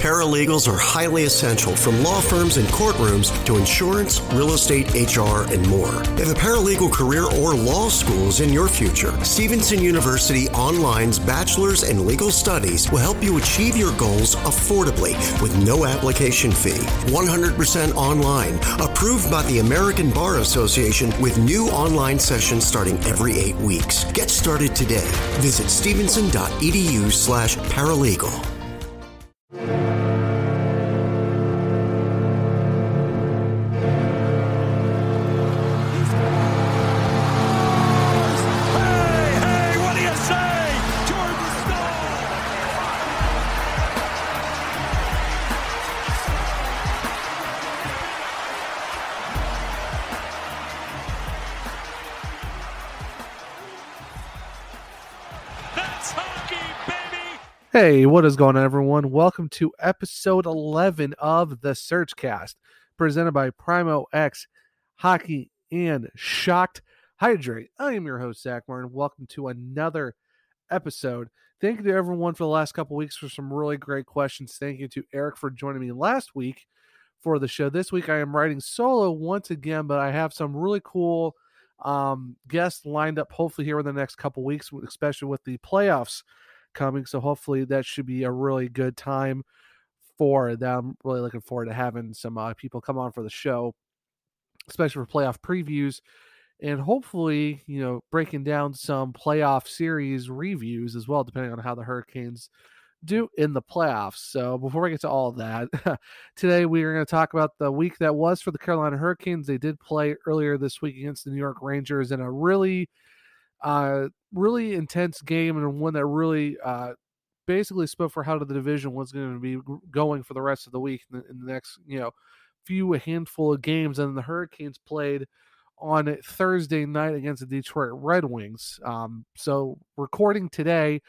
Paralegals are highly essential, from law firms and courtrooms to insurance, real estate, HR, and more. If a paralegal career or law school is in your future, Stevenson University Online's Bachelor's in Legal Studies will help you achieve your goals affordably with no application fee. 100% online, approved by the American Bar Association with new online sessions starting every 8 weeks. Get started today. Visit stevenson.edu/paralegal. Hey, what is going on, everyone? Welcome to episode 11 of the SurgeCast, presented by Primo X Hockey and Shocked Hydrate. I am your host, Zach Martin. Welcome to another episode. Thank you to everyone for the last couple weeks for some really great questions. Thank you to Eric for joining me last week for the show. This week I am writing solo once again, but I have some really cool guests lined up hopefully here in the next couple weeks, especially with the playoffs coming, so hopefully that should be a really good time for them. I'm really looking forward to having some people come on for the show, especially for playoff previews, and hopefully, you know, breaking down some playoff series reviews as well, depending on how the Hurricanes do in the playoffs. So before we get to all that, today we are going to talk about the week that was for the Carolina Hurricanes. They did play earlier this week against the New York Rangers in a really intense game, and one that really basically spoke for how the division was going to be going for the rest of the week in the next, you know, few handful of games. And the Hurricanes played on Thursday night against the Detroit Red Wings. So recording today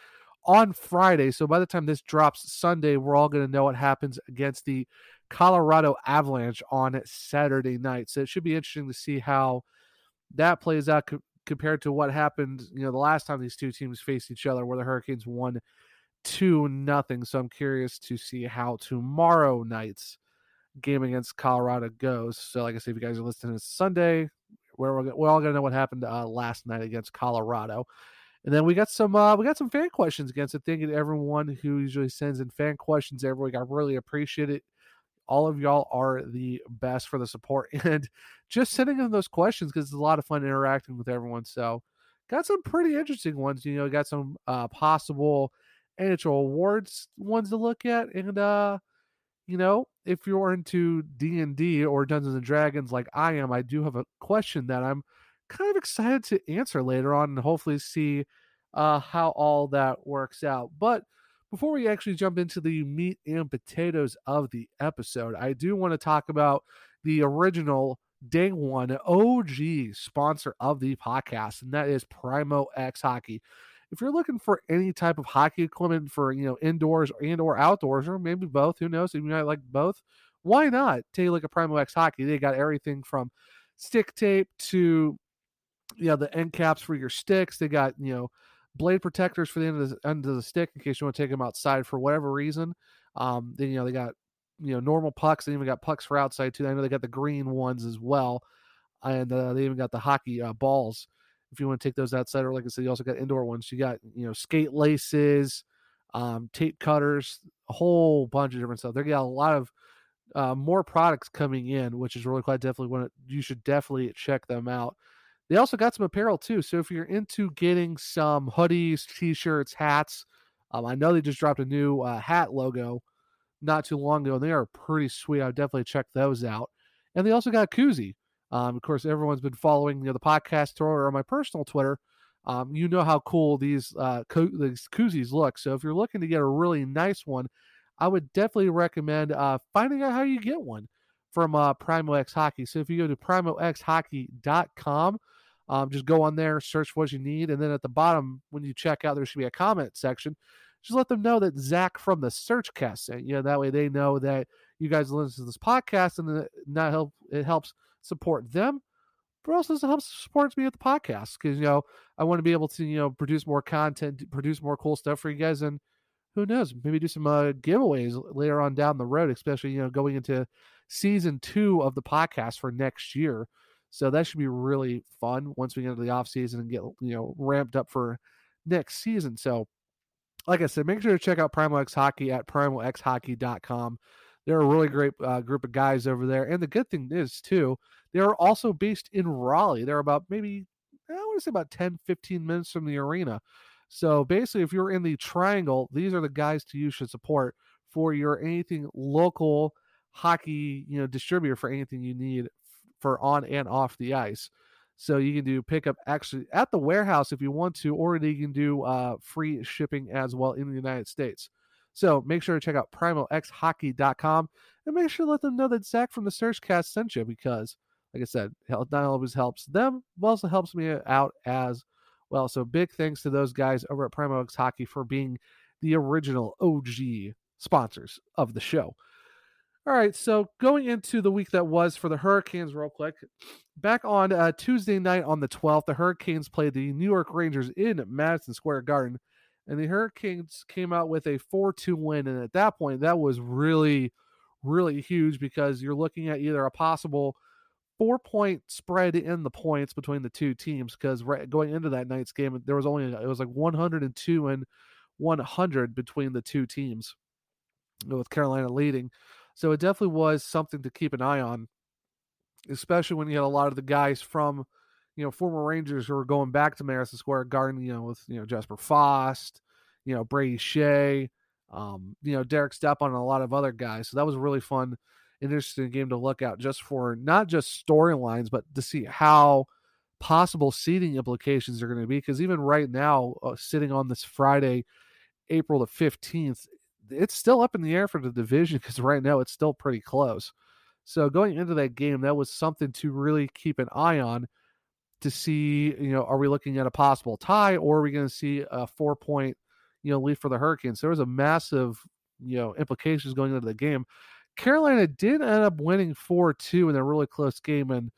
on Friday, so by the time this drops Sunday, we're all going to know what happens against the Colorado Avalanche on Saturday night. So it should be interesting to see how that plays out compared to what happened, you know, the last time these two teams faced each other, where the Hurricanes won 2-0. So I'm curious to see how tomorrow night's game against Colorado goes. So like I said, if you guys are listening, it's Sunday, where we're all going to know what happened last night against Colorado. And then we got some fan questions against it. Thank you to everyone who usually sends in fan questions every week. I really appreciate it. All of y'all are the best for the support and just sending in those questions, because it's a lot of fun interacting with everyone. So got some pretty interesting ones, you know, got some possible NHL awards ones to look at. And, you know, if you're into D&D or Dungeons and Dragons like I am, I do have a question that I'm kind of excited to answer later on and hopefully see how all that works out. But before we actually jump into the meat and potatoes of the episode, I do want to talk about the original day one OG sponsor of the podcast, and that is Primo X Hockey. If you're looking for any type of hockey equipment for, you know, indoors and or outdoors, or maybe both, who knows, if you might like both, why not take a look at Primo X Hockey? They got everything from stick tape to, you know, the end caps for your sticks. They got, you know, blade protectors for the end of the stick in case you want to take them outside for whatever reason. Then, you know, they got, you know, normal pucks. They even got pucks for outside too. I know they got the green ones as well, and they even got the hockey balls if you want to take those outside. Or like I said, you also got indoor ones. You got, you know, skate laces, tape cutters, a whole bunch of different stuff. They got a lot of more products coming in, which is really quite definitely one you should definitely check them out. They also got some apparel too. So if you're into getting some hoodies, t-shirts, hats, I know they just dropped a new hat logo not too long ago, and they are pretty sweet. I would definitely check those out. And they also got a koozie. Of course, everyone's been following, you know, the podcast Twitter or my personal Twitter. You know how cool these koozies look. So if you're looking to get a really nice one, I would definitely recommend finding out how you get one from Primo X Hockey. So if you go to primoxhockey.com, just go on there, search what you need, and then at the bottom, when you check out, there should be a comment section. Just let them know that Zach from the SurgeCast sent you. That way they know that you guys listen to this podcast, and it helps support them, but also it helps support me at the podcast, because, you know, I want to be able to, you know, produce more content, produce more cool stuff for you guys, and who knows, maybe do some giveaways later on down the road, especially, you know, going into season 2 of the podcast for next year. So that should be really fun once we get into the off season and get, you know, ramped up for next season. So like I said, make sure to check out Primo X Hockey at primoxhockey.com. They're a really great group of guys over there. And the good thing is, too, they're also based in Raleigh. They're about maybe, I want to say about 10, 15 minutes from the arena. So basically, if you're in the triangle, these are the guys to you should support for your anything local hockey, you know, distributor for anything you need for on and off the ice. So you can do pickup actually at the warehouse if you want to, or you can do free shipping as well in the United States. So make sure to check out primalxhockey.com and make sure to let them know that Zach from the SurgeCast sent you, because, like I said, not always helps them, but also helps me out as well. So big thanks to those guys over at Primo X Hockey for being the original OG sponsors of the show. All right, so going into the week that was for the Hurricanes real quick. Back on Tuesday night on the 12th, the Hurricanes played the New York Rangers in Madison Square Garden, and the Hurricanes came out with a 4-2 win, and at that point, that was really, really huge because you're looking at either a possible 4-point spread in the points between the two teams, because going into that night's game, there was only, it was like 102 and 100 between the two teams, with Carolina leading. So it definitely was something to keep an eye on, especially when you had a lot of the guys from, you know, former Rangers who were going back to Madison Square Garden, you know, with, you know, Jesper Fast, you know, Brady Skjei, you know, Derek Stepan, and a lot of other guys. So that was a really fun, interesting game to look at, just for not just storylines, but to see how possible seeding implications are going to be. Because even right now, sitting on this Friday, April the 15th, it's still up in the air for the division, because right now it's still pretty close. So going into that game, that was something to really keep an eye on to see, you know, are we looking at a possible tie, or are we going to see a 4-point, you know, lead for the Hurricanes? There was a massive, you know, implications going into the game. Carolina did end up winning 4-2 in a really close game. And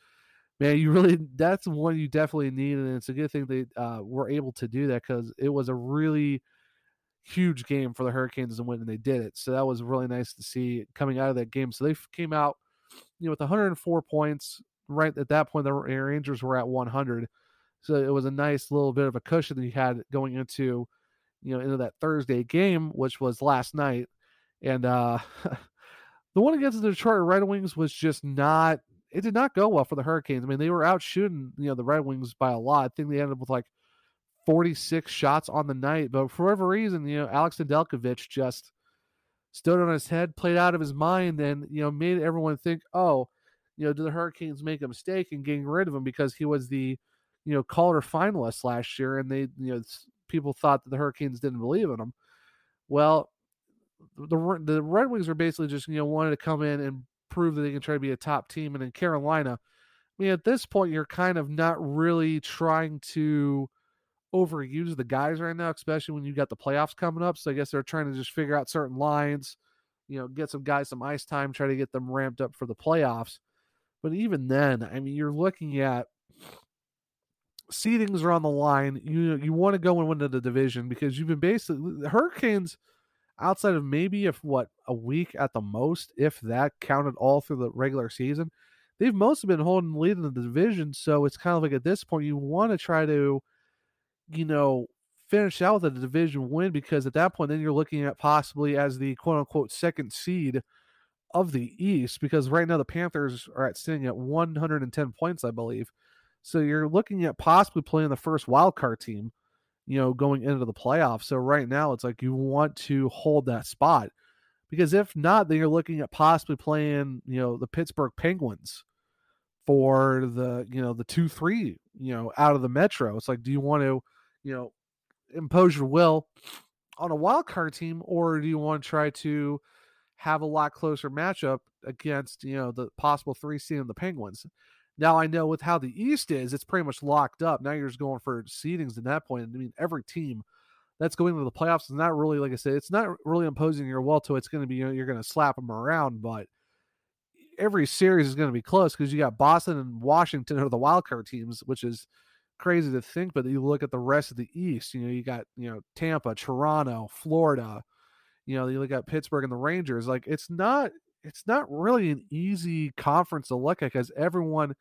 man, you really, that's one you definitely need. And it's a good thing they were able to do that, because it was a really huge game for the Hurricanes and win, and they did it. So that was really nice to see coming out of that game. So they came out, you know, with 104 points. Right at that point, the Rangers were at 100. So it was a nice little bit of a cushion that you had going into, you know, into that Thursday game, which was last night. And the one against the Detroit Red Wings was just not, it did not go well for the Hurricanes. I mean, they were out shooting, you know, the Red Wings by a lot. I think they ended up with like 46 shots on the night, but for whatever reason, you know, Alex Nedeljkovic just stood on his head, played out of his mind, and, you know, made everyone think, oh, you know, did the Hurricanes make a mistake in getting rid of him? Because he was the, you know, Calder finalist last year, and they, you know, people thought that the Hurricanes didn't believe in him. Well, the Red Wings are basically just, you know, wanted to come in and prove that they can try to be a top team. And in Carolina, I mean, at this point, you're kind of not really trying to overuse the guys right now, especially when you got the playoffs coming up. So I guess they're trying to just figure out certain lines, you know, get some guys some ice time, try to get them ramped up for the playoffs. But even then, I mean, you're looking at seedings are on the line. You want to go and win the division, because you've been basically the Hurricanes outside of maybe a week at the most, if that counted all through the regular season, they've mostly been holding the lead in the division. So it's kind of like at this point, you want to try to, you know, finish out with a division win, because at that point, then you're looking at possibly as the quote unquote second seed of the East, because right now the Panthers are sitting at 110 points, I believe. So you're looking at possibly playing the first wildcard team, you know, going into the playoffs. So right now it's like you want to hold that spot, because if not, then you're looking at possibly playing, you know, the Pittsburgh Penguins for the, you know, the 2-3, you know, out of the Metro. It's like, do you want to, you know, impose your will on a wild card team, or do you want to try to have a lot closer matchup against, you know, the possible 3 seed and the Penguins? Now I know with how the East is, it's pretty much locked up. Now you're just going for seedings at that point. I mean, every team that's going into the playoffs is not really, like I said, it's not really imposing your will to, it's going to be, you know, you're going to slap them around, but every series is going to be close, because you got Boston and Washington are the wildcard teams, which is crazy to think. But you look at the rest of the East, you know, you got, you know, Tampa, Toronto, Florida, you know, you look at Pittsburgh and the Rangers, like it's not really an easy conference to look at because everyone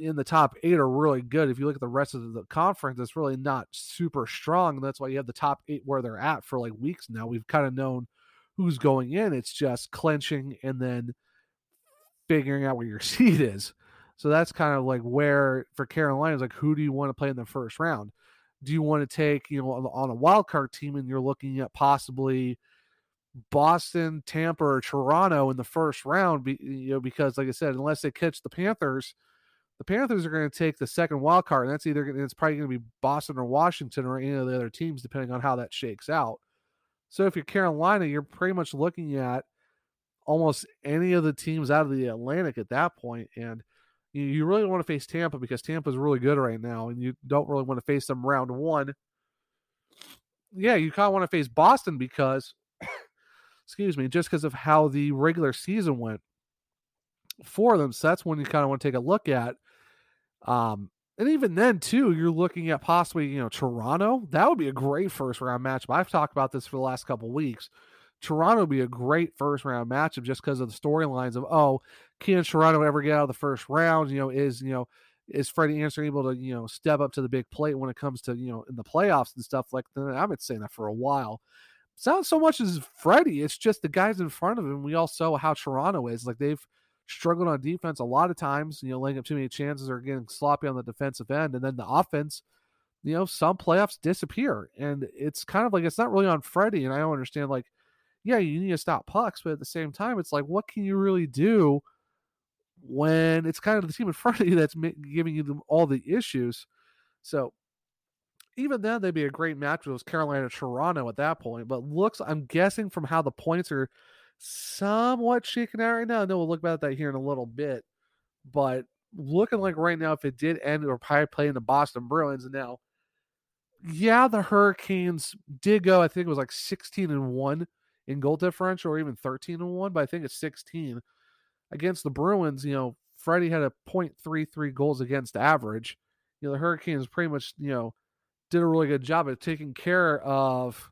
in the top eight are really good. If you look at the rest of the conference, it's really not super strong. And that's why you have the top eight where they're at for like weeks now. We've kind of known who's going in. It's just clinching and then figuring out where your seed is. So that's kind of like where for Carolina is like, who do you want to play in the first round? Do you want to take, you know, on a wild card team and you're looking at possibly Boston, Tampa, or Toronto in the first round, you know, because like I said, unless they catch the Panthers are going to take the second wild card, and that's either it's probably going to be Boston or Washington or any of the other teams, depending on how that shakes out. So if you're Carolina, you're pretty much looking at almost any of the teams out of the Atlantic at that point, and you really want to face Tampa because Tampa's really good right now, and you don't really want to face them round one. Yeah, you kind of want to face Boston because, just because of how the regular season went for them. So that's one you kind of want to take a look at. And even then, too, you're looking at possibly, you know, Toronto. That would be a great first-round matchup. I've talked about this for the last couple of weeks. Toronto would be a great first-round matchup just because of the storylines of, oh, can Toronto ever get out of the first round? Is Freddie Andersen able to, step up to the big plate when it comes to, in the playoffs and stuff like that? I've been saying that for a while. It's not so much as Freddie. It's just the guys in front of him. We all saw how Toronto is. Like, they've struggled on defense a lot of times, laying up too many chances or getting sloppy on the defensive end. And then the offense, some playoffs disappear. And it's kind of like it's not really on Freddie. And I don't understand, like, yeah, you need to stop pucks, but at the same time, it's like, what can you really do when it's kind of the team in front of you that's giving you all the issues? So even then, they'd be a great match with Carolina, Toronto at that point. But I'm guessing from how the points are somewhat shaken out right now. I know we'll look about that here in a little bit, but looking like right now, if it did end, we're probably playing the Boston Bruins. And now, yeah, the Hurricanes did go, I think it was like 16-1. In goal differential, or even 13-1, but I think it's 16 against the Bruins. Freddie had a .33 goals against average. The Hurricanes pretty much, did a really good job at taking care of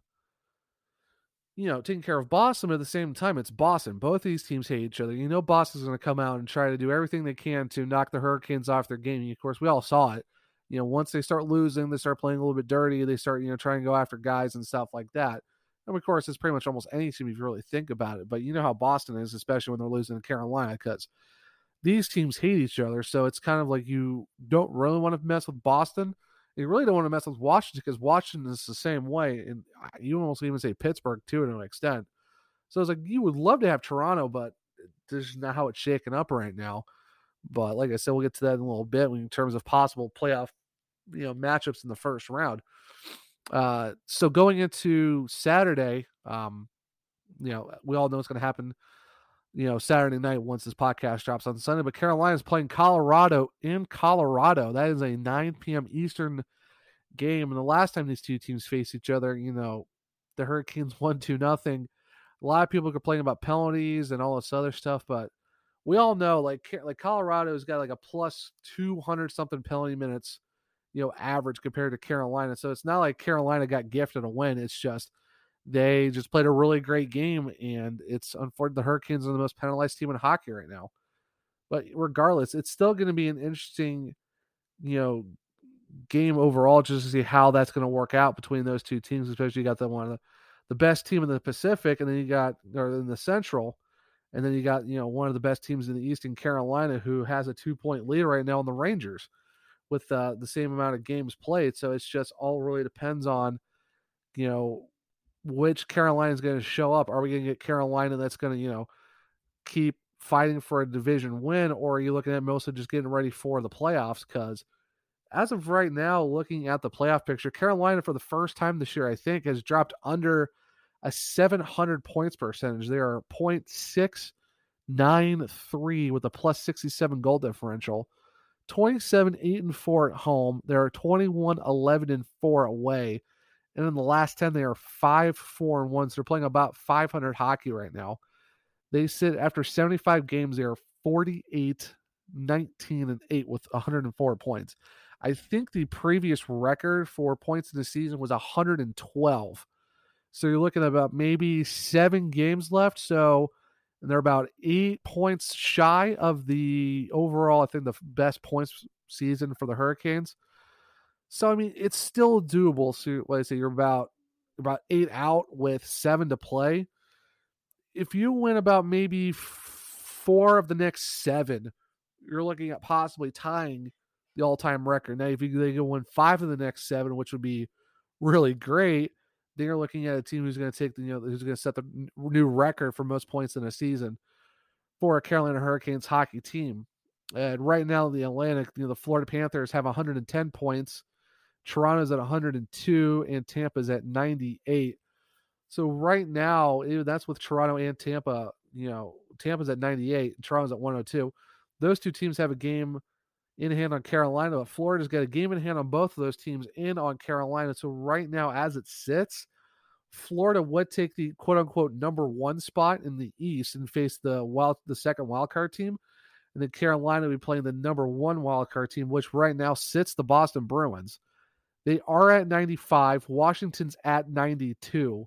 Boston. But at the same time, it's Boston. Both of these teams hate each other. Boston's going to come out and try to do everything they can to knock the Hurricanes off their game. And of course, we all saw it. Once they start losing, they start playing a little bit dirty. They start, trying to go after guys and stuff like that. And of course, it's pretty much almost any team if you really think about it. But you know how Boston is, especially when they're losing to Carolina, because these teams hate each other. So it's kind of like you don't really want to mess with Boston. You really don't want to mess with Washington because Washington is the same way. And you almost even say Pittsburgh, too, to an extent. So it's like you would love to have Toronto, but this is not how it's shaken up right now. But like I said, we'll get to that in a little bit in terms of possible playoff, matchups in the first round. So going into Saturday, we all know what's going to happen, Saturday night once this podcast drops on Sunday, but Carolina's playing Colorado in Colorado. That is a 9 p.m. Eastern game. And the last time these two teams faced each other, the Hurricanes won 2-0. A lot of people complain about penalties and all this other stuff, but we all know like Colorado's got like a plus 200 something penalty minutes average compared to Carolina. So it's not like Carolina got gifted a win. It's just they just played a really great game, and it's unfortunate the Hurricanes are the most penalized team in hockey right now. But regardless, it's still going to be an interesting, game overall just to see how that's going to work out between those two teams, especially you got the one of the best team in the Pacific, and then in the Central, and then you got, one of the best teams in the East in Carolina who has a 2-point lead right now on the Rangers with the same amount of games played. So it's just all really depends on, which Carolina is going to show up. Are we going to get Carolina that's going to, keep fighting for a division win, or are you looking at mostly just getting ready for the playoffs? Because as of right now, looking at the playoff picture, Carolina for the first time this year, I think, has dropped under a 700 points percentage. They are .693 with a plus 67 goal differential. 27-8-4 at home. They are 21-11-4 away. And in the last 10, they are 5-4-1. So they're playing about 500 hockey right now. They sit after 75 games. They are 48-19-8 with 104 points. I think the previous record for points in the season was 112. So you're looking at about maybe 7 games left. So they're about 8 points shy of the overall, I think, the best points season for the Hurricanes. So, I mean, it's still doable. So, like I say, you're about 8 out with 7 to play. If you win about maybe 4 of the next 7, you're looking at possibly tying the all-time record. Now, if they can win 5 of the next 7, which would be really great, then you're looking at a team who's going to who's going to set the new record for most points in a season for a Carolina Hurricanes hockey team. And right now in the Atlantic, the Florida Panthers have 110 points. Toronto's at 102 and Tampa's at 98. So right now, that's with Toronto and Tampa. Tampa's at 98 and Toronto's at 102. Those two teams have a game in hand on Carolina, but Florida's got a game in hand on both of those teams and on Carolina. So right now, as it sits, Florida would take the quote-unquote number 1 spot in the East and face the second wildcard team. And then Carolina would be playing the number 1 wildcard team, which right now sits the Boston Bruins. They are at 95. Washington's at 92.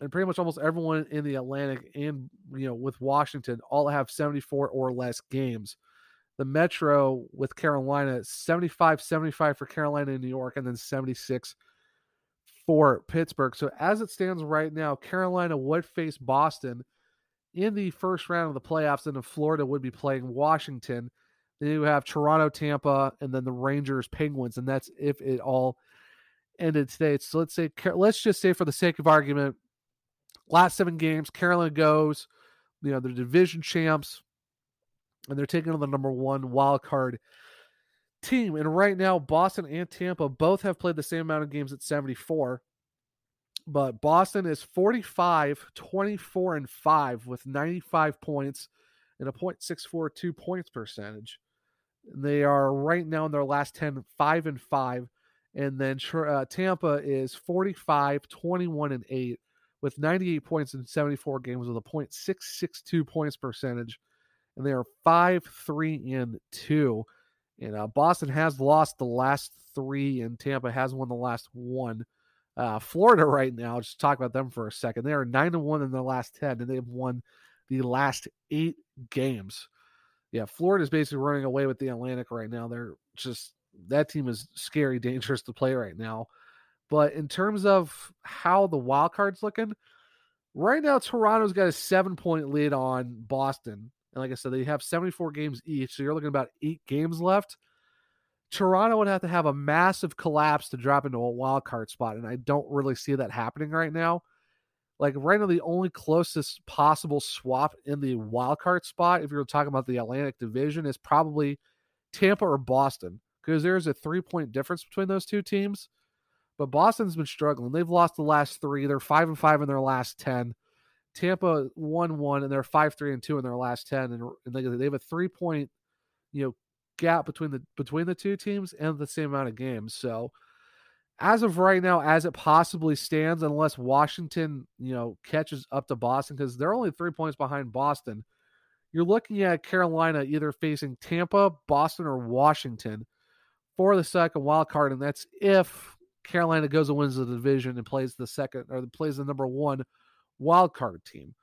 And pretty much almost everyone in the Atlantic and with Washington all have 74 or less games. The Metro with Carolina, 75 for Carolina and New York, and then 76 for Pittsburgh. So as it stands right now, Carolina would face Boston in the first round of the playoffs, and then Florida would be playing Washington. Then you have Toronto, Tampa, and then the Rangers, Penguins, and that's if it all ended today. So let's just say for the sake of argument, last 7 games, Carolina goes, they're division champs, and they're taking on the number 1 wild card team. And right now, Boston and Tampa both have played the same amount of games at 74. But Boston is 45, 24, and 5 with 95 points and a .642 points percentage. They are right now in their last 10, 5-5. And then Tampa is 45, 21, and 8 with 98 points in 74 games with a .662 points percentage. And they are 5-3-2. And Boston has lost the last 3, and Tampa has won the last 1. Florida right now, just talk about them for a second. They are 9-1 in the last 10, and they've won the last 8 games. Yeah, Florida is basically running away with the Atlantic right now. That team is scary, dangerous to play right now. But in terms of how the wild card's looking, right now Toronto's got a 7-point lead on Boston. And like I said, they have 74 games each, so you're looking at about 8 games left. Toronto would have to have a massive collapse to drop into a wild card spot, and I don't really see that happening right now. Like right now, the only closest possible swap in the wild card spot, if you're talking about the Atlantic Division, is probably Tampa or Boston, because there's a 3-point difference between those two teams. But Boston's been struggling. They've lost the last 3. They're 5-5 in their last 10. Tampa 1-1, and they're 5-3-2 in their last 10, and they have a 3-point, gap between the two teams and the same amount of games. So, as of right now, as it possibly stands, unless Washington, catches up to Boston, because they're only 3 points behind Boston, you're looking at Carolina either facing Tampa, Boston, or Washington for the second wild card, and that's if Carolina goes and wins the division and plays the second or plays the number 1. Wild card team.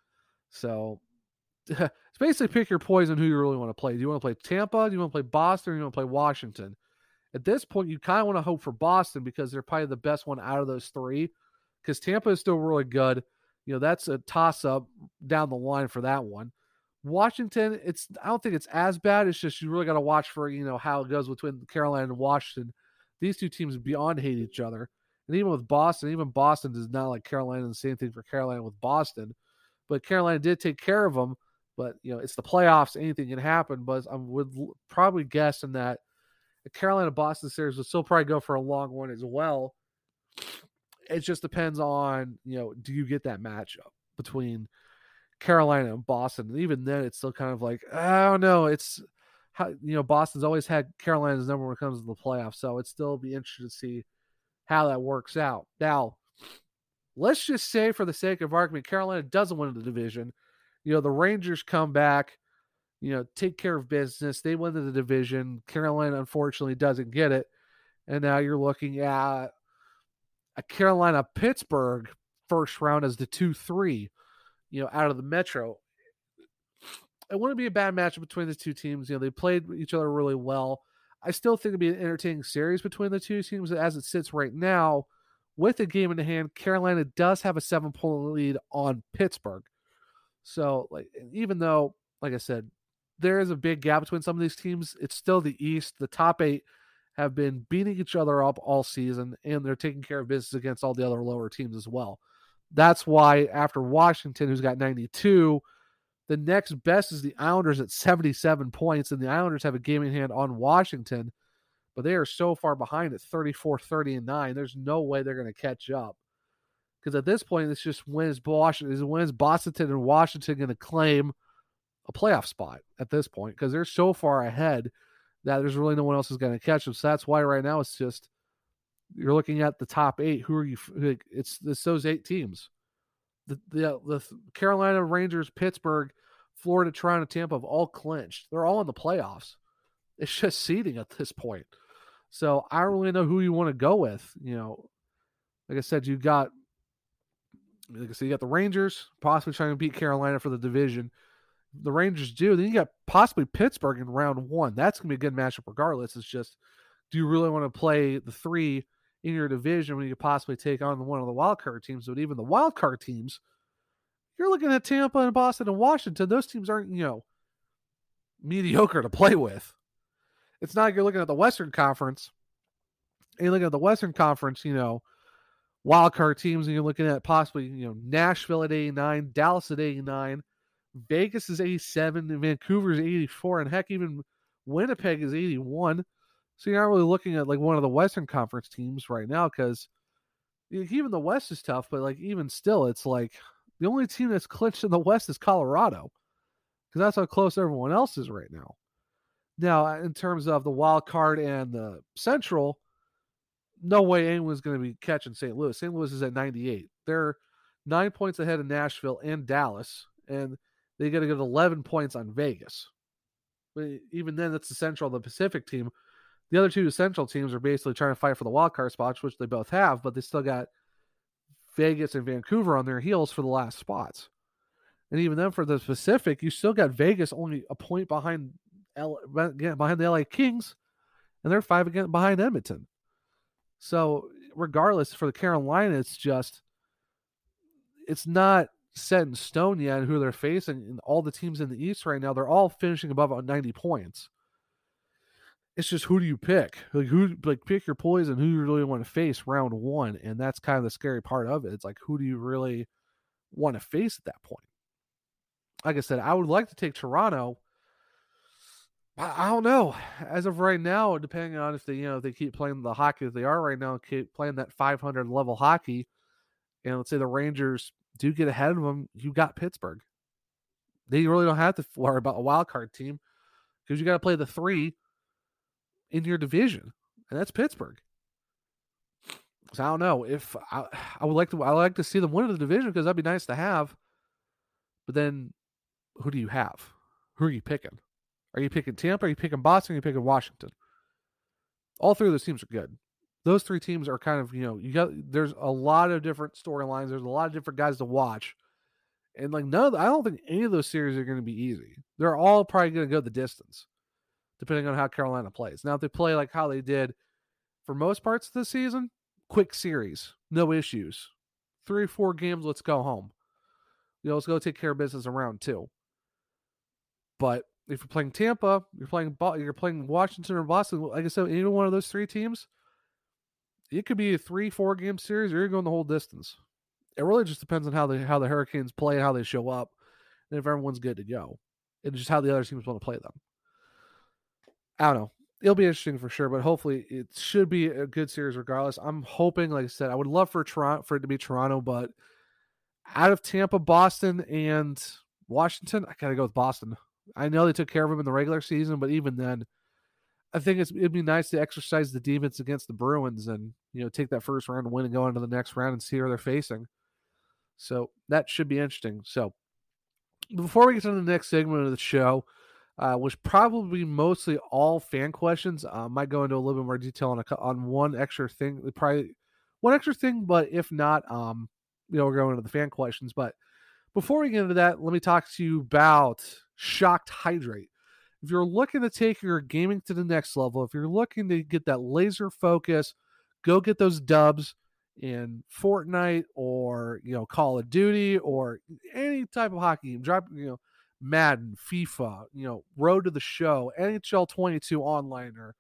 So it's basically pick your poison who you really want to play. Do you want to play Tampa? Do you want to play Boston? Or do you want to play Washington? At this point, you kind of want to hope for Boston because they're probably the best one out of those 3 because Tampa is still really good. You know, that's a toss-up down the line for that one. Washington, I don't think it's as bad. It's just you really got to watch for, you know, how it goes between Carolina and Washington. These two teams beyond hate each other. And even with Boston, even Boston does not like Carolina, and the same thing for Carolina with Boston. But Carolina did take care of them. But, you know, it's the playoffs. Anything can happen. But I would probably guess in that the Carolina-Boston series would still probably go for a long one as well. It just depends on, you know, do you get that matchup between Carolina and Boston? And even then, it's still kind of like, I don't know. It's, how, you know, Boston's always had Carolina's number when it comes to the playoffs. So it'd still be interesting to see how that works out. Now, let's just say for the sake of argument, Carolina doesn't win the division. You know, the Rangers come back, you know, take care of business. They win the division. Carolina, unfortunately, doesn't get it. And now you're looking at a Carolina-Pittsburgh first round as the 2-3, you know, out of the Metro. It wouldn't be a bad matchup between the two teams. You know, they played each other really well. I still think it'd be an entertaining series between the two teams as it sits right now. With a game in hand, Carolina does have a 7-point lead on Pittsburgh. So, like, even though, like I said, there is a big gap between some of these teams, it's still the East. The top 8 have been beating each other up all season, and they're taking care of business against all the other lower teams as well. That's why after Washington, who's got 92, the next best is the Islanders at 77 points, and the Islanders have a game in hand on Washington, but they are so far behind at 34, 30, and 9. There's no way they're going to catch up. Because at this point, it's just when is Boston and Washington going to claim a playoff spot at this point? Because they're so far ahead that there's really no one else who's going to catch them. So that's why right now it's just you're looking at the top 8. Who are you? It's those 8 teams. The Carolina, Rangers, Pittsburgh, Florida, Toronto, Tampa have all clinched. They're all in the playoffs. It's just seeding at this point. So I don't really know who you want to go with. You know, like I said, you got the Rangers possibly trying to beat Carolina for the division. The Rangers do. Then you got possibly Pittsburgh in round one. That's going to be a good matchup regardless. It's just, do you really want to play the 3 in your division when you could possibly take on one of the wildcard teams? But even the wildcard teams, you're looking at Tampa and Boston and Washington. Those teams aren't, you know, mediocre to play with. It's not like you're looking at the Western Conference. And you're looking at the Western Conference, you know, wildcard teams, and you're looking at possibly, you know, Nashville at 89, Dallas at 89, Vegas is 87, and Vancouver's 84, and heck, even Winnipeg is 81. So you're not really looking at like one of the Western Conference teams right now, because even the West is tough, but like even still, it's like the only team that's clinched in the West is Colorado, because that's how close everyone else is right now. Now, in terms of the wild card and the Central, no way anyone's going to be catching St. Louis. St. Louis is at 98. They're 9 points ahead of Nashville and Dallas, and they got to get 11 points on Vegas. But even then, that's the Central, the Pacific team. The other two Central teams are basically trying to fight for the wild card spots, which they both have, but they still got Vegas and Vancouver on their heels for the last spots. And even then, for the Pacific, you still got Vegas only a point behind the LA Kings, and they're 5 again behind Edmonton. So regardless, for the Carolina, it's not set in stone yet who they're facing. And all the teams in the East right now, they're all finishing above 90 points. It's just, who do you pick? Pick your poison, who you really want to face round one. And that's kind of the scary part of it. It's like, who do you really want to face at that point? Like I said, I would like to take Toronto. I don't know. As of right now, depending on if they keep playing the hockey that they are right now, keep playing that 500 level hockey, and let's say the Rangers do get ahead of them, you got Pittsburgh. They really don't have to worry about a wild card team because you got to play the 3 in your division, and that's Pittsburgh. So I don't know if I would like to. I like to see them win the division because that'd be nice to have. But then, who do you have? Who are you picking? Are you picking Tampa? Are you picking Boston? Are you picking Washington? All 3 of those teams are good. Those 3 teams are kind of, you know, there's a lot of different storylines. There's a lot of different guys to watch. And like I don't think any of those series are going to be easy. They're all probably going to go the distance, depending on how Carolina plays. Now, if they play like how they did for most parts of the season, quick series, no issues. three or four games, let's go home. You know, let's go take care of business around two. But if you're playing Tampa, you're playing Washington or Boston, like I said, either one of those three teams, it could be a 3-4 game series, or you're going the whole distance. It really just depends on how the Hurricanes play and how they show up, and if everyone's good to go, and just how the other teams want to play them. I don't know. It'll be interesting for sure, but hopefully it should be a good series regardless. I'm hoping, like I said, I would love for it to be Toronto, but out of Tampa, Boston, and Washington, I gotta go with Boston. I know they took care of him in the regular season, but even then, I think it'd be nice to exercise the demons against the Bruins and, you know, take that first round win and go into the next round and see where they're facing. So that should be interesting. So before we get to the next segment of the show, which probably mostly all fan questions, might go into a little bit more detail on one extra thing, but if not, you know, we're going into the fan questions. But before we get into that, let me talk to you about Shocked Hydrate. If you're looking to take your gaming to the next level, if you're looking to get that laser focus, go get those dubs in Fortnite or, you know, Call of Duty or any type of hockey game. Drop, you know, Madden, FIFA, you know, Road to the Show, NHL 22 online, or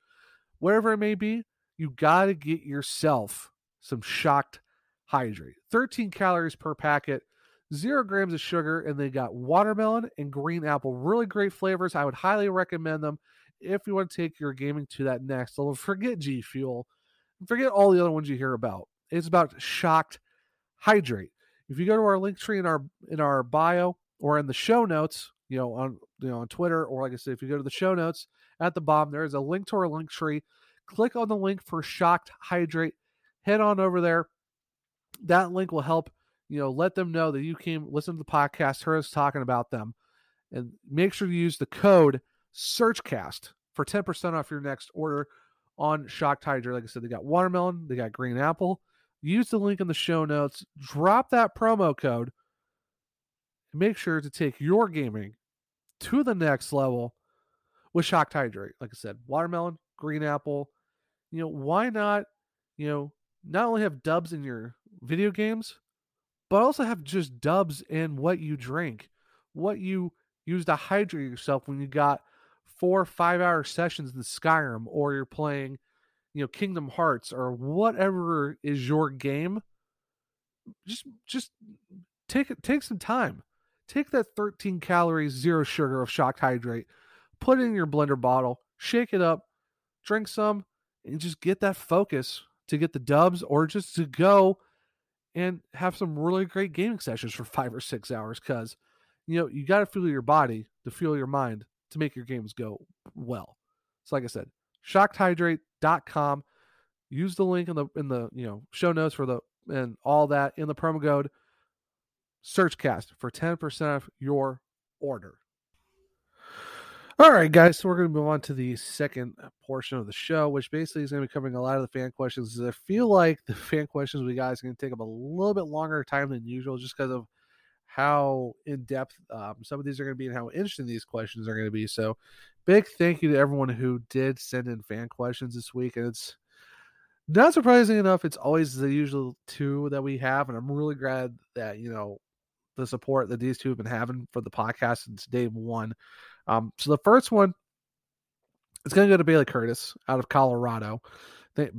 wherever it may be. You got to get yourself some Shocked Hydrate. 13 calories per packet, 0 grams of sugar, and they got watermelon and green apple. Really great flavors. I would highly recommend them if you want to take your gaming to that next level. Forget G Fuel. Forget all the other ones you hear about. It's about Shocked Hydrate. If you go to our link tree in our bio or in the show notes, on Twitter, or like I said, if you go to the show notes at the bottom, there is a link to our link tree. Click on the link for Shocked Hydrate. Head on over there. That link will help let them know that you came, listen to the podcast, heard us talking about them, and make sure to use the code SurgeCast for 10% off your next order on Shocked Hydrate. Like I said, they got watermelon, they got green apple. Use the link in the show notes, drop that promo code, and make sure to take your gaming to the next level with Shocked Hydrate. Like I said, watermelon, green apple. Why not, not only have dubs in your video games, but also have just dubs in what you drink, what you use to hydrate yourself when you got 4 or 5 hour sessions in Skyrim, or you're playing, Kingdom Hearts, or whatever is your game. Just take some time. Take that 13 calories, 0 sugar of Shocked Hydrate, put it in your blender bottle, shake it up, drink some, and just get that focus to get the dubs, or just to go and have some really great gaming sessions for 5 or 6 hours, because, you got to fuel your body to fuel your mind to make your games go well. So like I said, ShockedHydrate.com. Use the link in the show notes and all that, in the promo code SurgeCast for 10% off your order. All right, guys, so we're going to move on to the second portion of the show, which basically is going to be covering a lot of the fan questions. I feel like the fan questions we got is going to take up a little bit longer time than usual, just because of how in-depth some of these are going to be and how interesting these questions are going to be. So big thank you to everyone who did send in fan questions this week. And it's not surprising enough, it's always the usual two that we have, and I'm really glad that, the support that these two have been having for the podcast since day one. So the first one is going to go to Bailey Curtis out of Colorado.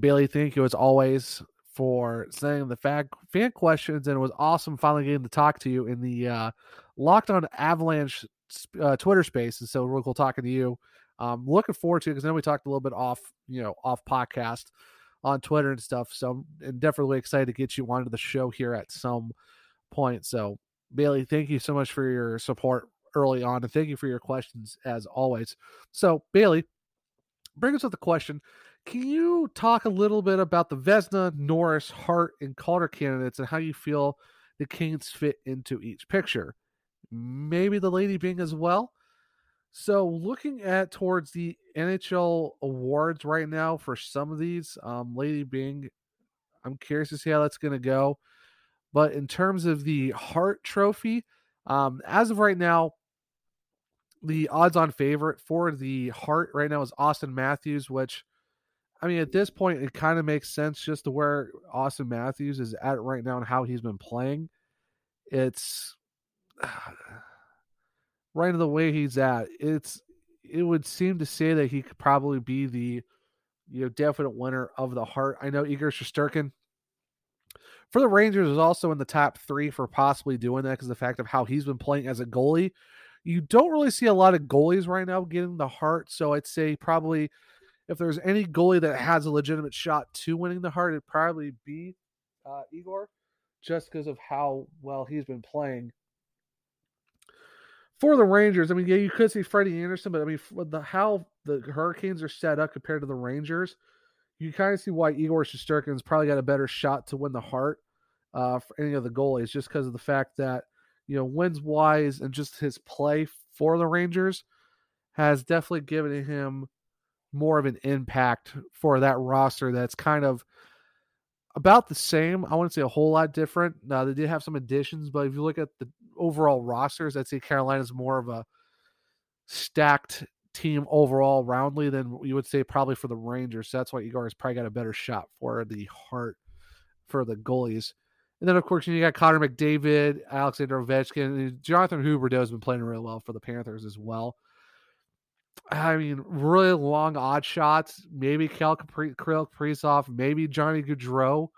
Bailey, thank you as always for sending the fan questions, and it was awesome finally getting to talk to you in the Locked On Avalanche Twitter space. And so really cool talking to you. Looking forward to it, because then we talked a little bit off podcast on Twitter and stuff. So I'm definitely excited to get you onto the show here at some point. So Bailey, thank you so much for your support early on, and thank you for your questions as always. So Bailey, bring us up the question. Can you talk a little bit about the Vezina, Norris, Hart, and Calder candidates, and how you feel the Canes fit into each picture? Maybe the Lady Bing as well. So looking at towards the NHL awards right now for some of these, Lady Bing, I'm curious to see how that's going to go. But in terms of the Hart Trophy, as of right now, the odds-on favorite for the Hart right now is Austin Matthews, which I mean, at this point, it kind of makes sense just to where Austin Matthews is at right now and how he's been playing. It's right in the way he's at. It would seem to say that he could probably be the definite winner of the Hart. I know Igor Shesterkin for the Rangers is also in the top three for possibly doing that because of the fact of how he's been playing as a goalie. You don't really see a lot of goalies right now getting the Hart, so I'd say probably if there's any goalie that has a legitimate shot to winning the Hart, it'd probably be Igor, just because of how well he's been playing. For the Rangers, I mean, yeah, you could see Frederik Andersen, but I mean, how the Hurricanes are set up compared to the Rangers, you kind of see why Igor Shesterkin's probably got a better shot to win the Hart for any of the goalies, just because of the fact that, wins-wise and just his play for the Rangers has definitely given him more of an impact for that roster that's kind of about the same. I wouldn't say a whole lot different. Now, they did have some additions, but if you look at the overall rosters, I'd say Carolina's more of a stacked team overall roundly than you would say probably for the Rangers. So that's why Igor has probably got a better shot for the Hart for the goalies. And then, of course, you got Connor McDavid, Alexander Ovechkin, and Jonathan Huberdeau has been playing really well for the Panthers as well. I mean, really long odd shots. Maybe Cal Kaprizov, maybe Johnny Gaudreau.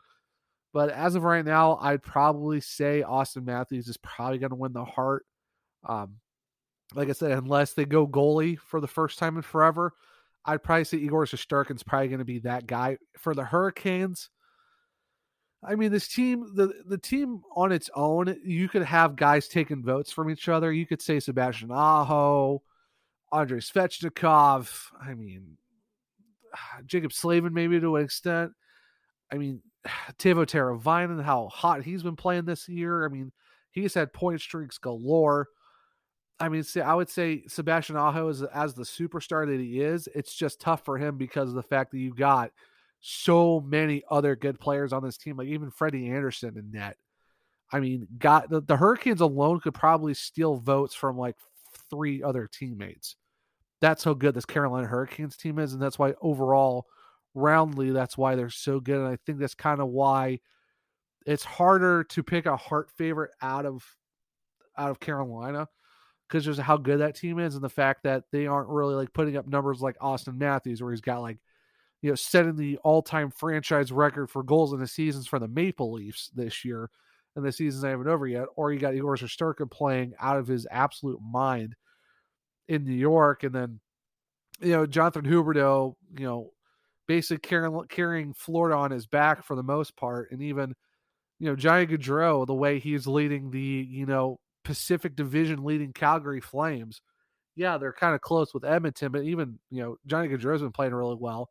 But as of right now, I'd probably say Austin Matthews is probably going to win the Hart. Like I said, unless they go goalie for the first time in forever, I'd probably say Igor Shesterkin's probably going to be that guy. For the Hurricanes, I mean, this team, the team on its own, you could have guys taking votes from each other. You could say Sebastian Aho, Andrei Svechnikov, I mean, Jacob Slavin maybe to an extent. I mean, Teuvo Teravainen, how hot he's been playing this year. I mean, he's had point streaks galore. I mean, I would say Sebastian Aho is as the superstar that he is. It's just tough for him because of the fact that you got so many other good players on this team, like even Frederik Andersen in net. I mean, the Hurricanes alone could probably steal votes from like three other teammates. That's how good this Carolina Hurricanes team is, and that's why overall, roundly, that's why they're so good. And I think that's kind of why it's harder to pick a Hart favorite out of Carolina because just how good that team is and the fact that they aren't really like putting up numbers like Austin Matthews, where he's got like setting the all-time franchise record for goals in the seasons for the Maple Leafs this year. And the season's not even over yet, or you got Igor Shesterkin playing out of his absolute mind in New York, and then Jonathan Huberdeau, basically carrying Florida on his back for the most part, and even Johnny Gaudreau, the way he's leading the Pacific Division leading Calgary Flames. Yeah, they're kind of close with Edmonton, but even Johnny Gaudreau's been playing really well.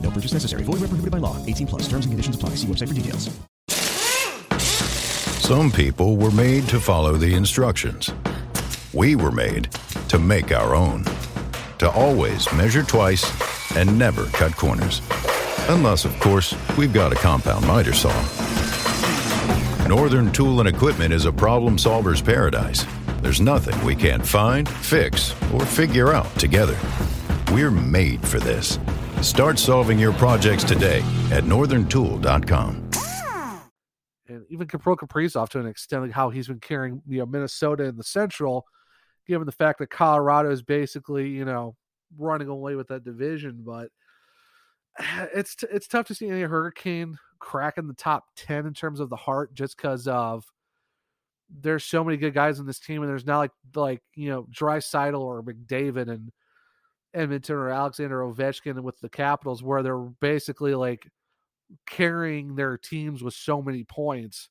No purchase necessary. Void where prohibited by law. 18 plus. Terms and conditions apply. See website for details. Some people were made to follow the instructions. We were made to make our own. To always measure twice and never cut corners. Unless, of course, we've got a compound miter saw. Northern Tool & Equipment is a problem solver's paradise. There's nothing we can't find, fix, or figure out together. We're made for this. Start solving your projects today at northerntool.com. And even Kaprizov, to an extent, like how he's been carrying Minnesota in the Central, given the fact that Colorado is basically running away with that division. But it's tough to see any Hurricane cracking the top 10 in terms of the Hart, just because of there's so many good guys on this team, and there's not like Draisaitl or McDavid and Edmonton or Alexander Ovechkin with the Capitals, where they're basically like carrying their teams with so many points,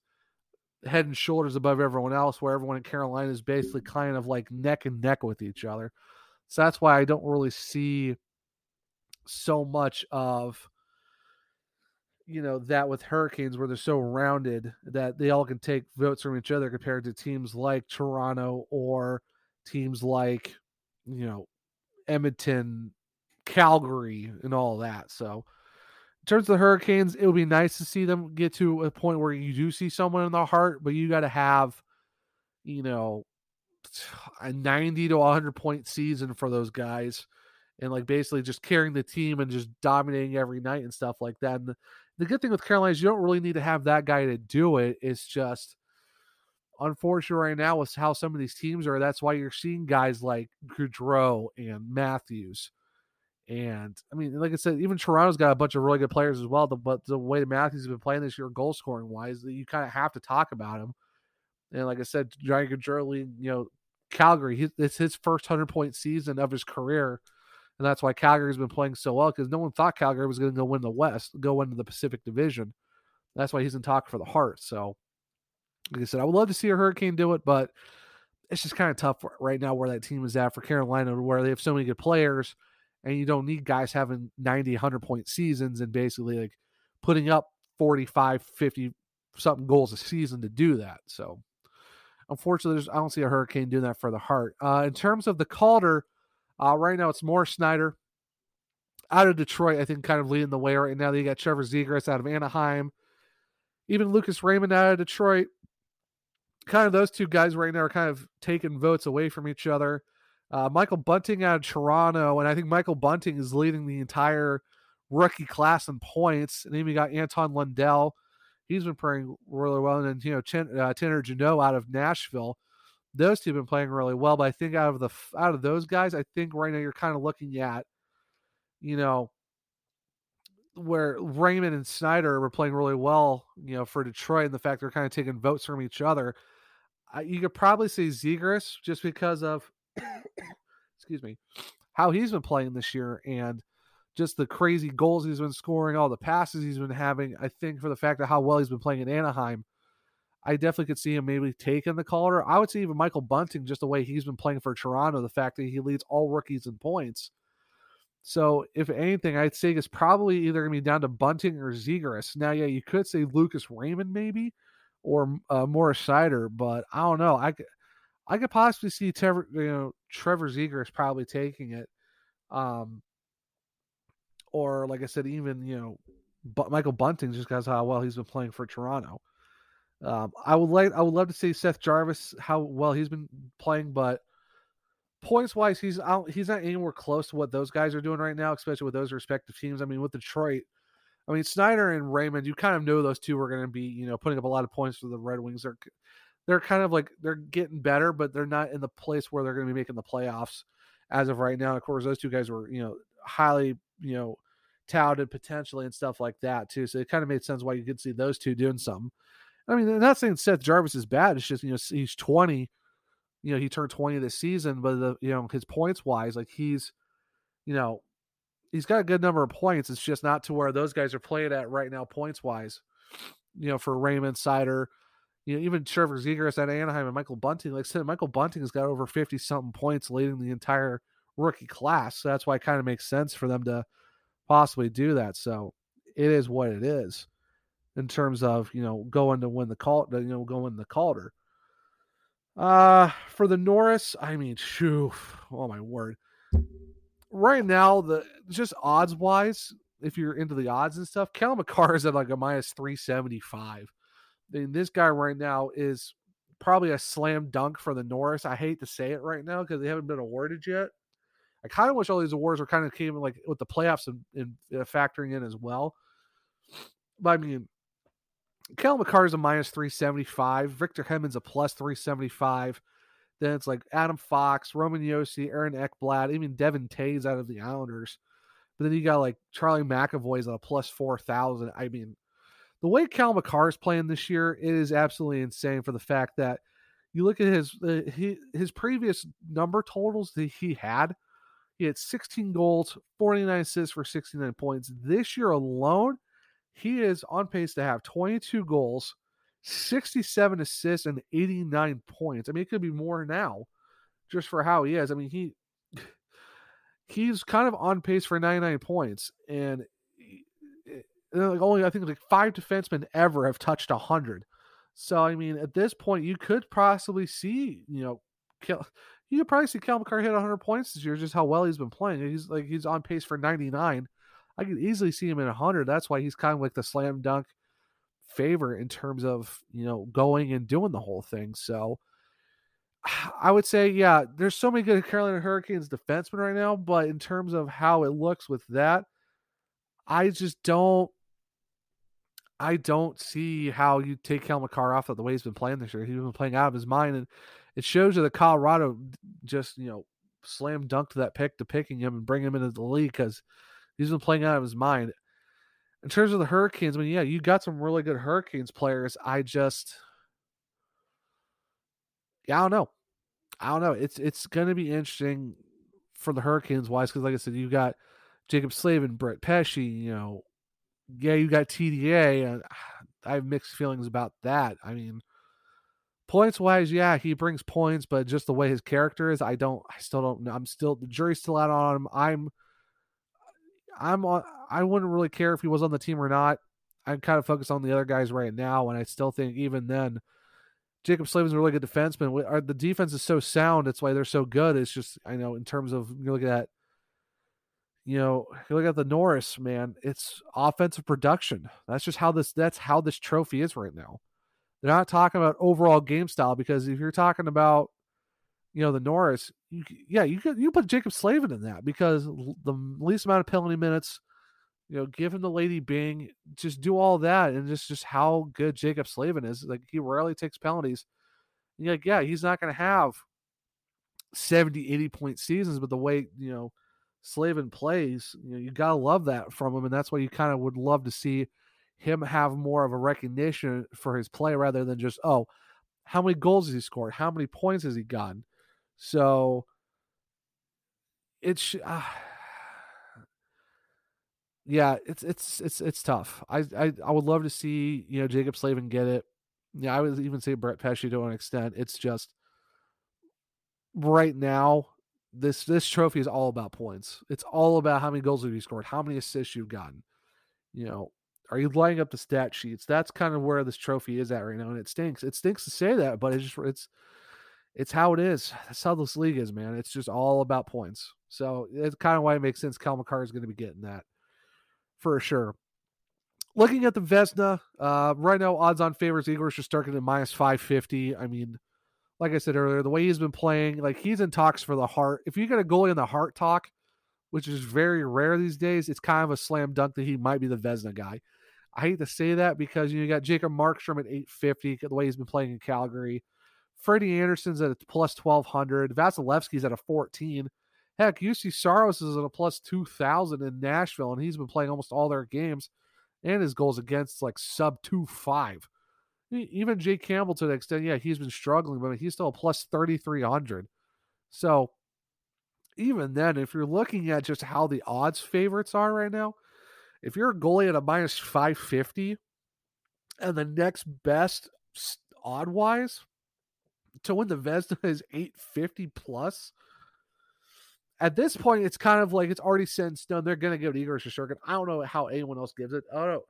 head and shoulders above everyone else, where everyone in Carolina is basically kind of like neck and neck with each other. So that's why I don't really see so much of you know, that with Hurricanes where they're so rounded that they all can take votes from each other compared to teams like Toronto or teams like, you know, Edmonton, Calgary, and all that. So in terms of the Hurricanes, it would be nice to see them get to a point where you do see someone in the heart, but you got to have, you know, a 90 to 100 point season for those guys. And like basically just carrying the team and just dominating every night and stuff like that. And the good thing with Carolina is you don't really need to have that guy to do it. It's just unfortunate right now with how some of these teams are. That's why you're seeing guys like Gaudreau and Matthews. And I mean, like I said, even Toronto's got a bunch of really good players as well. But the way that Matthews has been playing this year, goal scoring wise, that you kind of have to talk about him. And like I said, Johnny Gaudreau, you know, Calgary, it's his first 100-point season of his career. And that's why Calgary's been playing so well, because no one thought Calgary was going to go win the West, go into the Pacific Division. That's why he's in talk for the Heart. So, like I said, I would love to see a Hurricane do it, but it's just kind of tough right now where that team is at for Carolina, where they have so many good players, and you don't need guys having 90, 100-point seasons and basically like putting up 45, 50-something goals a season to do that. So, unfortunately, I don't see a Hurricane doing that for the Heart. In terms of the Calder, right now, it's Morris Schneider out of Detroit, I think, kind of leading the way right now. You got Trevor Zegras out of Anaheim. Even Lucas Raymond out of Detroit. Kind of those two guys right now are kind of taking votes away from each other. Michael Bunting out of Toronto, and I think Michael Bunting is leading the entire rookie class in points. And then we got Anton Lundell. He's been playing really well. And then, you know, Tanner Janot out of Nashville. Those two have been playing really well, but I think out of those guys, I think right now you're kind of looking at, you know, where Raymond and Snyder were playing really well, you know, for Detroit, and the fact they're kind of taking votes from each other. You could probably say Zegras just because of, excuse me, how he's been playing this year and just the crazy goals he's been scoring, all the passes he's been having. I think for the fact of how well he's been playing in Anaheim, I definitely could see him maybe taking the Calder. I would say even Michael Bunting, just the way he's been playing for Toronto, the fact that he leads all rookies in points. So if anything, I'd say it's probably either going to be down to Bunting or Zegras. Now, yeah, you could say Lucas Raymond maybe or Morris Schneider, but I don't know. I could possibly see Trevor Zegras probably taking it. Or like I said, even, you know, Michael Bunting just because of how well he's been playing for Toronto. I would love to see Seth Jarvis, how well he's been playing, but points wise, he's not anywhere close to what those guys are doing right now, especially with those respective teams. I mean, with Detroit, I mean, Snyder and Raymond, you kind of know those two are going to be, you know, putting up a lot of points for the Red Wings. They're kind of like, they're getting better, but they're not in the place where they're going to be making the playoffs as of right now. Of course, those two guys were, you know, highly, you know, touted potentially and stuff like that too. So it kind of made sense why you could see those two doing something. I mean, I'm not saying Seth Jarvis is bad. It's just, you know, he's 20. You know, he turned 20 this season, but, you know, his points-wise, like he's, you know, he's got a good number of points. It's just not to where those guys are playing at right now points-wise, you know, for Raymond, Seider, you know, even Trevor Zegras at Anaheim and Michael Bunting. Like I said, Michael Bunting has got over 50-something points leading the entire rookie class, so that's why it kind of makes sense for them to possibly do that. So it is what it is. In terms of, you know, going the Calder. For the Norris, I mean, shoo, oh my word. Right now, the just odds wise, if you're into the odds and stuff, Cal Makar is at like a -375. I mean, this guy right now is probably a slam dunk for the Norris. I hate to say it right now because they haven't been awarded yet. I kind of wish all these awards were kind of came like with the playoffs and factoring in as well. But I mean, Cal Makar is a -375. Victor Hedman's a +375. Then it's like Adam Fox, Roman Josi, Aaron Ekblad, even Devin Taves out of the Islanders. But then you got like Charlie McAvoy's on a +4,000. I mean, the way Cal Makar is playing this year, it is absolutely insane for the fact that you look at his previous number totals that he had. He had 16 goals, 49 assists for 69 points. This year alone, he is on pace to have 22 goals, 67 assists, and 89 points. I mean, it could be more now just for how he is. I mean, he's kind of on pace for 99 points. And only, I think, like five defensemen ever have touched 100. So, I mean, at this point, you could possibly see, you could probably see Cal Makar hit 100 points this year, just how well he's been playing. He's on pace for 99. I could easily see him in 100. That's why he's kind of like the slam dunk favorite in terms of, going and doing the whole thing. So I would say, yeah, there's so many good Carolina Hurricanes defensemen right now, but in terms of how it looks with that, I don't see how you take Cal Makar off of the way he's been playing this year. He's been playing out of his mind, and it shows you that Colorado just, slam dunked that pick to picking him and bring him into the league because he's been playing out of his mind. In terms of the Hurricanes, I mean, yeah, you got some really good Hurricanes players. I don't know. It's going to be interesting for the Hurricanes wise because, like I said, you got Jacob Slavin, Brett Pesce, yeah, you got TDA, and I have mixed feelings about that. I mean, points wise, yeah, he brings points, but just the way his character is, I still don't know. The jury's still out on him. I wouldn't really care if he was on the team or not. I'm kind of focused on the other guys right now, and I still think even then, Jacob Slavin's a really good defenseman. The defense is so sound, that's why they're so good. It's just, in terms of you look at the Norris, man, it's offensive production. That's how this trophy is right now. They're not talking about overall game style, because if you're talking about, the Norris, you put Jacob Slavin in that because the least amount of penalty minutes, give him the lady bing, just do all that. And just how good Jacob Slavin is. Like, he rarely takes penalties. And you're like, yeah, he's not going to have 70, 80 point seasons, but the way, Slavin plays, you gotta love that from him, and that's why you kind of would love to see him have more of a recognition for his play rather than just, oh, how many goals has he scored, how many points has he gotten. So it's tough. I would love to see Jacob Slavin get it. Yeah, I would even say Brett Pesce to an extent. It's just right now, This trophy is all about points. It's all about how many goals have you scored, how many assists you've gotten. Are you lining up the stat sheets? That's kind of where this trophy is at right now, and it stinks. It stinks to say that, but it's how it is. That's how this league is, man. It's just all about points. So it's kind of why it makes sense Cal Makar is going to be getting that for sure. Looking at the Vezina, right now odds on favors Igor Shesterkin at -550. I mean, like I said earlier, the way he's been playing, like, he's in talks for the Hart. If you get a goalie in the Hart talk, which is very rare these days, it's kind of a slam dunk that he might be the Vezina guy. I hate to say that because you got Jacob Markstrom at 850, the way he's been playing in Calgary. Frederik Andersen's at a +1,200. Vasilevsky's at a 14. Heck, Juuse Saros is at a +2,000 in Nashville, and he's been playing almost all their games, and his goals against like sub-2.5. Even Jake Campbell to the extent, yeah, he's been struggling, but he's still a +3,300. So even then, if you're looking at just how the odds favorites are right now, if you're a goalie at a -550 and the next best odd-wise to win the Vezina is 850 plus, at this point, it's kind of like it's already set in stone. They're going to give it to Igor Shesterkin. I don't know how anyone else gives it. I don't know.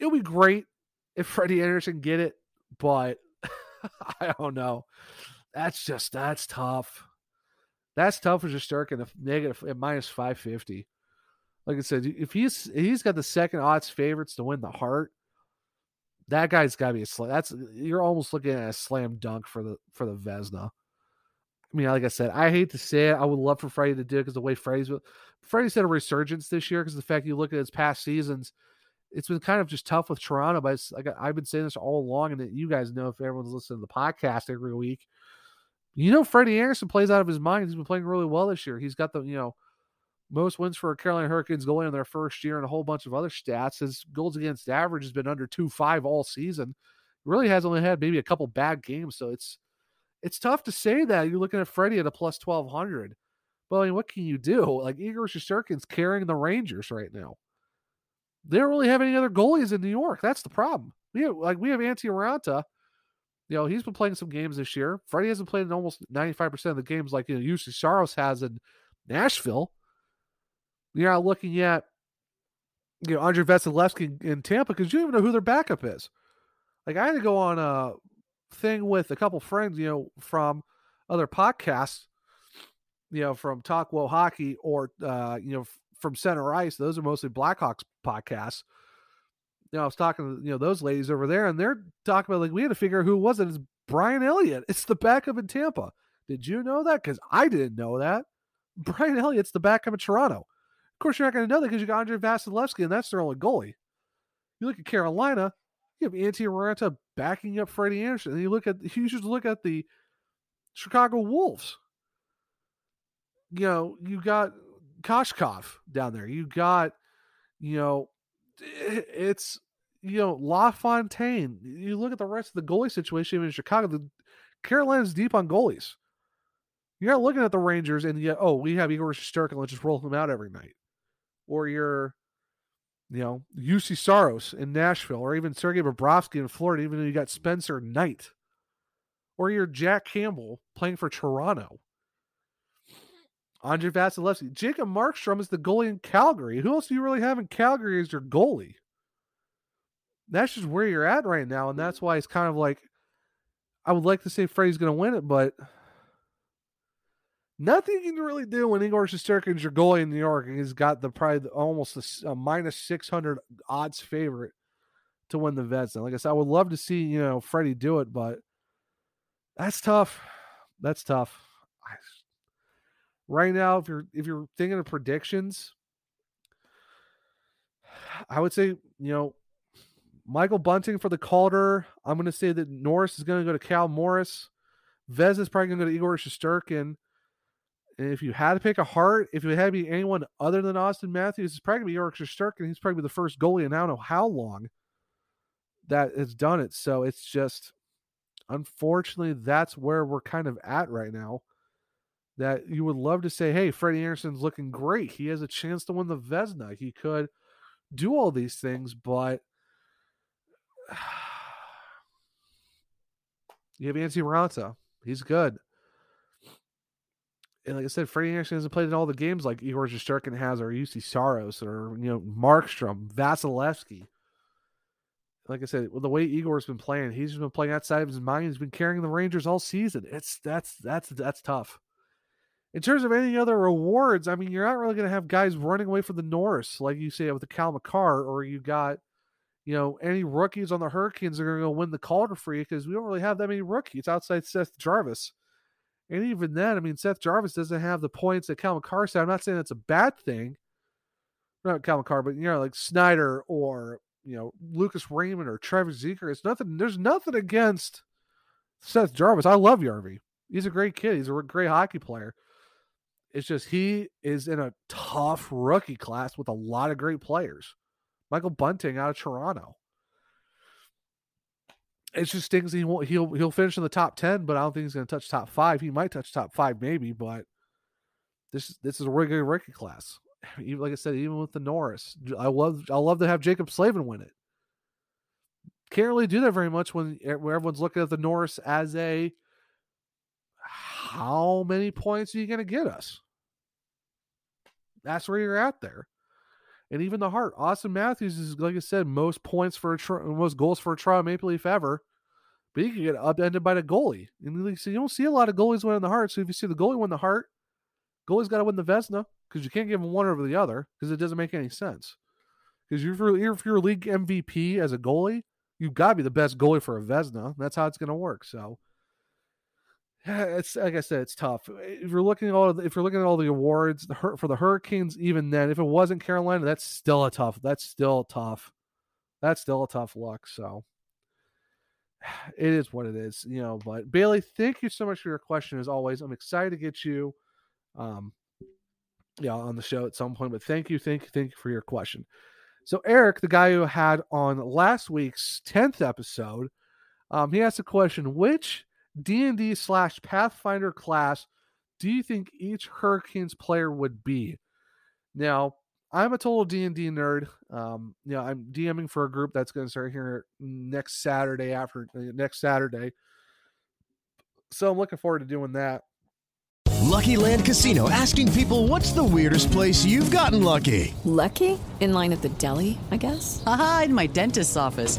It'll be great if Frederik Andersen get it, but I don't know. That's tough. That's tough for Shesterkin at -550. Like I said, if he's got the second odds favorites to win the Hart, that guy's got to be a slam. You're almost looking at a slam dunk for the Vezina. I mean, like I said, I hate to say it. I would love for Freddie to do it because the way Freddie's had a resurgence this year, because the fact you look at his past seasons, it's been kind of just tough with Toronto, but it's like I've been saying this all along, and you guys know if everyone's listening to the podcast every week, Frederik Andersen plays out of his mind. He's been playing really well this year. He's got the, most wins for a Carolina Hurricanes goalie in their first year and a whole bunch of other stats. His goals against average has been under 2.5 all season. He really has only had maybe a couple bad games, so it's tough to say that. You're looking at Freddie at a +1,200. But I mean, what can you do? Like, Igor Shesterkin's carrying the Rangers right now. They don't really have any other goalies in New York. That's the problem. We have Antti Raanta. He's been playing some games this year. Freddie hasn't played in almost 95% of the games like Juuse Saros has in Nashville. You're not looking at you know, Andrei Vasilevskiy in Tampa because you don't even know who their backup is. Like, I had to go on a thing with a couple friends, you know, from other podcasts, you know, from Talk Low Hockey or, you know, from Center Ice. Those are mostly Blackhawks podcasts. You know, I was talking to, you know, those ladies over there, and they're talking about, like, we had to figure out who it was. And it's Brian Elliott. It's the backup in Tampa. Did you know that? Because I didn't know that. Brian Elliott's the backup in Toronto. Of course, you're not going to know that because you got Andrei Vasilevskiy, and that's their only goalie. You look at Carolina, you have Antti Ranta backing up Frederik Andersen. And you should look at the Chicago Wolves. You know, you got Koshkov down there. You got, you know, it's, you know, LaFontaine. You look at the rest of the goalie situation in Chicago. The Carolina's deep on goalies. You're not looking at the Rangers and you, oh, we have Igor Shesterkin, let's just roll him out every night. Or you're, you know, Juuse Saros in Nashville, or even Sergei Bobrovsky in Florida, even though you got Spencer Knight. Or you're Jack Campbell playing for Toronto. Andrei Vasilevskiy. Jacob Markstrom is the goalie in Calgary. Who else do you really have in Calgary as your goalie? That's just where you're at right now, and that's why it's kind of like, I would like to say Freddie's going to win it, but nothing you can really do when Igor Shesterkin's your goalie in New York, and he's got the probably almost a minus 600 odds favorite to win the Vezina. Like I said, I would love to see, you know, Freddie do it, but that's tough. That's tough. Right now, if you're thinking of predictions, I would say, you know, Michael Bunting for the Calder. I'm going to say that Norris is going to go to Cal Morris. Vez is probably going to go to Igor Shesterkin. And if you had to pick a heart, if it had to be anyone other than Austin Matthews, it's probably going to be Igor Shesterkin. He's probably the first goalie in I don't know how long that has done it. So it's just, unfortunately, that's where we're kind of at right now. That you would love to say, hey, Frederik Andersen's looking great. He has a chance to win the Vezina. He could do all these things, but you have Antti Ranta. He's good. And like I said, Frederik Andersen hasn't played in all the games like Igor Shesterkin has, or Juuse Saros, or, you know, Markstrom, Vasilevskiy. Like I said, the way Igor's been playing, he's just been playing outside of his mind. He's been carrying the Rangers all season. That's tough. In terms of any other rewards, I mean, you're not really going to have guys running away from the Norris, like you say with the Cal Makar, or you got, you know, any rookies on the Hurricanes are going to go win the Calder for you because we don't really have that many rookies outside Seth Jarvis. And even then, I mean, Seth Jarvis doesn't have the points that Cal Makar said. I'm not saying that's a bad thing. Not Cal Makar, but, you know, like Snyder or, you know, Lucas Raymond or Trevor Zegras. It's nothing. There's nothing against Seth Jarvis. I love Jarvie. He's a great kid. He's a great hockey player. It's just he is in a tough rookie class with a lot of great players. Michael Bunting out of Toronto. It's just things he'll finish in the top 10, but I don't think he's going to touch top 5. He might touch top 5 maybe, but this is a really good rookie class. Even, like I said, even with the Norris, I love to have Jacob Slavin win it. Can't really do that very much when everyone's looking at the Norris as a, how many points are you going to get us? That's where you're at there. And even the heart, Austin Matthews is, like I said, most goals for a Toronto Maple Leaf ever. But you can get upended by the goalie. And like I said, you don't see a lot of goalies winning the heart. So if you see the goalie win the heart, goalie's got to win the Vezina because you can't give him one over the other because it doesn't make any sense. Because if you're a league MVP as a goalie, you've got to be the best goalie for a Vezina. That's how it's going to work. So it's, like I said, it's tough. If you're looking at all the awards for the Hurricanes, even then, if it wasn't Carolina, that's still a tough luck. So it is what it is, you know. But Bailey, thank you so much for your question. As always, I'm excited to get you, yeah, on the show at some point. But thank you for your question. So Eric, the guy who had on last week's 10th episode, he asked a question: which D&D / Pathfinder class do you think each Hurricanes player would be? Now, I'm a total D&D nerd. You know, I'm DMing for a group that's going to start here next Saturday. So I'm looking forward to doing that. Lucky Land Casino, asking people, what's the weirdest place you've gotten lucky? Lucky? In line at the deli, I guess? Aha, in my dentist's office.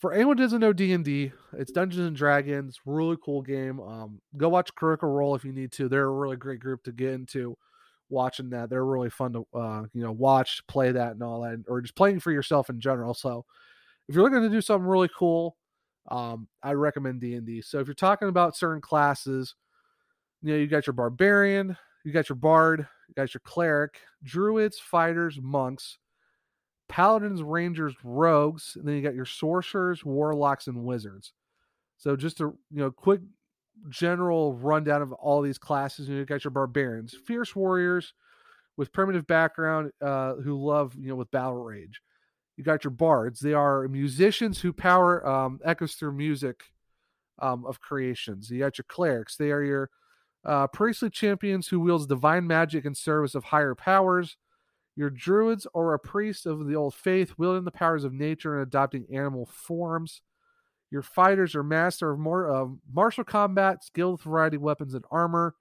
for anyone who doesn't know D&D, it's Dungeons and Dragons, really cool game. Go watch Critical Role if you need to. They're a really great group to get into watching that. They're really fun to watch, play that and all that, or just playing for yourself in general. So if you're looking to do something really cool, I recommend D&D. So if you're talking about certain classes, you got your Barbarian, you got your Bard, you got your Cleric, Druids, Fighters, Monks, Paladins, Rangers, Rogues, and then you got your Sorcerers, Warlocks, and Wizards. So just a quick general rundown of all these classes. You got your Barbarians, fierce warriors with primitive background who love with battle rage. You got your Bards. They are musicians who power echoes through music of creations. You got your Clerics. They are your priestly champions who wields divine magic in service of higher powers. Your Druids are a priest of the old faith, wielding the powers of nature and adopting animal forms. Your Fighters are master of more martial combat, skilled with variety of weapons and armor.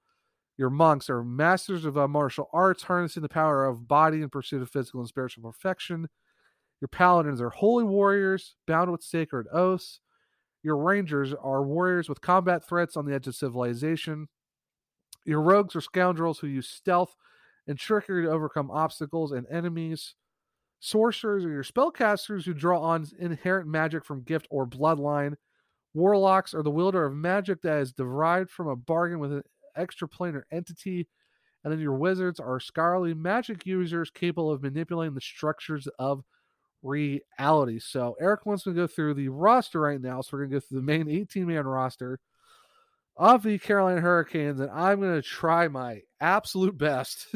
Your Monks are masters of martial arts, harnessing the power of body in pursuit of physical and spiritual perfection. Your Paladins are holy warriors, bound with sacred oaths. Your Rangers are warriors with combat threats on the edge of civilization. Your Rogues are scoundrels who use stealth and trickery to overcome obstacles and enemies. Sorcerers are your spellcasters who draw on inherent magic from gift or bloodline. Warlocks are the wielder of magic that is derived from a bargain with an extraplanar entity. And then your Wizards are scholarly magic users capable of manipulating the structures of reality. So Eric wants to go through the roster right now. So we're going to go through the main 18-man roster of the Carolina Hurricanes, and I'm going to try my absolute best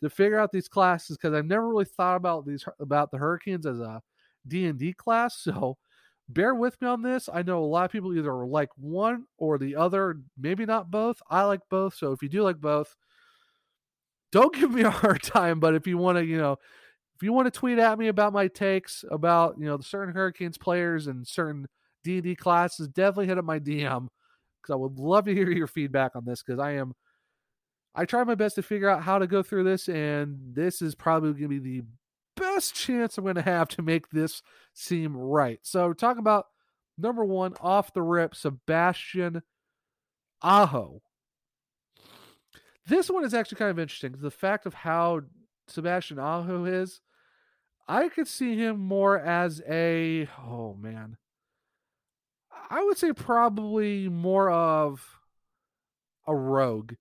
to figure out these classes, because I've never really thought about the Hurricanes as a D&D class. So bear with me on this. I know a lot of people either like one or the other, maybe not both. I like both. So if you do like both, don't give me a hard time. But if you want to, tweet at me about my takes about, the certain Hurricanes players and certain D&D classes, definitely hit up my DM, because I would love to hear your feedback on this, because I try my best to figure out how to go through this, and this is probably going to be the best chance I'm going to have to make this seem right. So we're talking about number one off the rip, Sebastian Aho. This one is actually kind of interesting, because the fact of how Sebastian Aho is, I could see him more as I would say probably more of a rogue.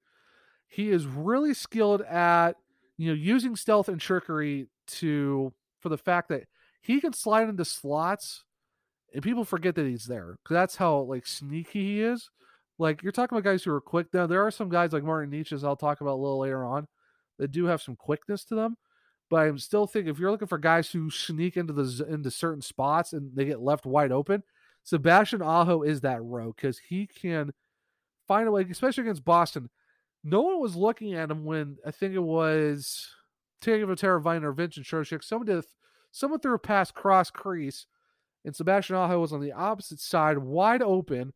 He is really skilled at, using stealth and trickery for the fact that he can slide into slots and people forget that he's there. Cause that's how sneaky he is. You're talking about guys who are quick. Now there are some guys like Martin Nietzsche, as I'll talk about a little later on, that do have some quickness to them, but I'm still thinking if you're looking for guys who sneak into certain spots and they get left wide open, Sebastian Aho is that rogue, because he can find a way, especially against Boston. No one was looking at him when I think it was Teuvo Teravainen or Vincent Trocheck. Someone threw a pass cross crease, and Sebastian Aho was on the opposite side, wide open,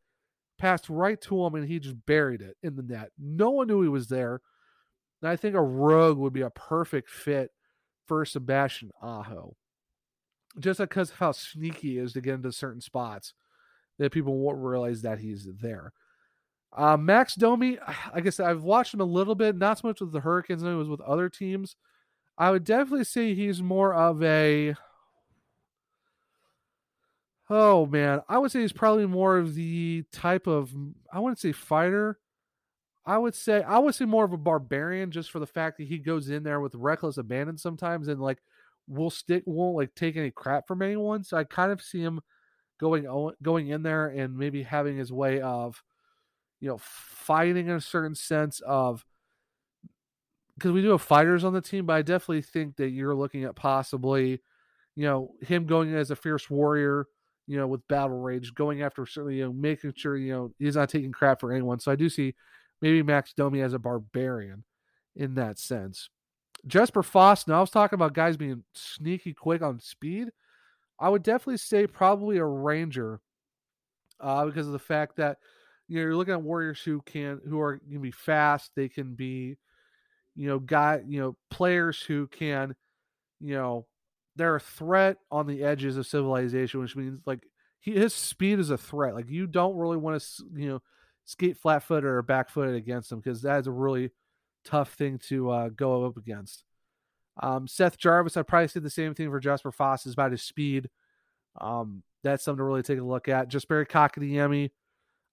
passed right to him, and he just buried it in the net. No one knew he was there. And I think a rogue would be a perfect fit for Sebastian Aho, just because of how sneaky he is to get into certain spots that people won't realize that he's there. Max Domi, I guess I've watched him a little bit, not so much with the Hurricanes, I was with other teams. I would definitely say he's more of I would say he's probably more of the type of, I wouldn't say fighter. I would say more of a barbarian, just for the fact that he goes in there with reckless abandon sometimes and won't take any crap from anyone. So I kind of see him going in there and maybe having his way of, fighting in a certain sense of, because we do have fighters on the team, but I definitely think that you're looking at possibly, you know, him going as a fierce warrior, you know, with battle rage, going after certainly, you know, making sure, you know, he's not taking crap for anyone. So I do see maybe Max Domi as a barbarian in that sense. Jesper Foss, now I was talking about guys being sneaky quick on speed. I would definitely say probably a Ranger because of the fact that, you know, you're looking at Warriors who are going to be fast. They can be, you know, players who can, you know, they're a threat on the edges of civilization, which means like his speed is a threat. Like you don't really want to, you know, skate flat footed or back footed against him because that is a really tough thing to go up against. Seth Jarvis, I probably said the same thing for Jesper Foss is about his speed. That's something to really take a look at. Just Barry Kotkaniemi,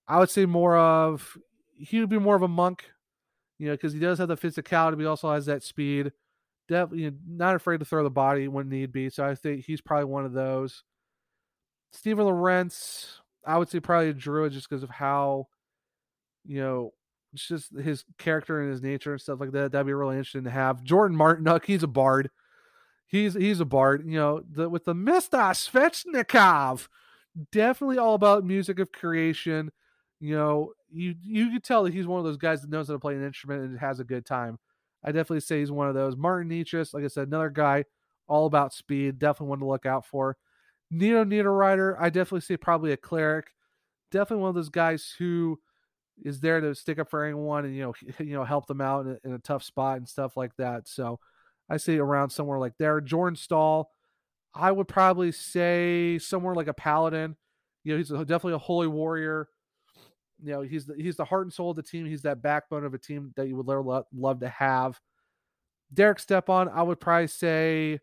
I would say he would be more of a monk, you know, because he does have the physicality, but he also has that speed. Definitely not afraid to throw the body when need be. So I think he's probably one of those. Steven Lorentz, I would say probably a Druid just because of how, you know, it's just his character and his nature and stuff like that. That'd be really interesting to have. Jordan Martinook, he's a bard. He's a bard, you know, with the Mr. Svechnikov. Definitely all about music of creation. You know, you can tell that he's one of those guys that knows how to play an instrument and has a good time. I definitely say he's one of those. Martin Necas, like I said, another guy all about speed. Definitely one to look out for. Nino Niederreiter, I definitely say probably a cleric. Definitely one of those guys who is there to stick up for anyone and, you know, help them out in a tough spot and stuff like that. So I say around somewhere like there. Jordan Staal, I would probably say somewhere like a paladin. You know, he's definitely a holy warrior. You know, he's the heart and soul of the team. He's that backbone of a team that you would love to have. Derek Stepan, I would probably say,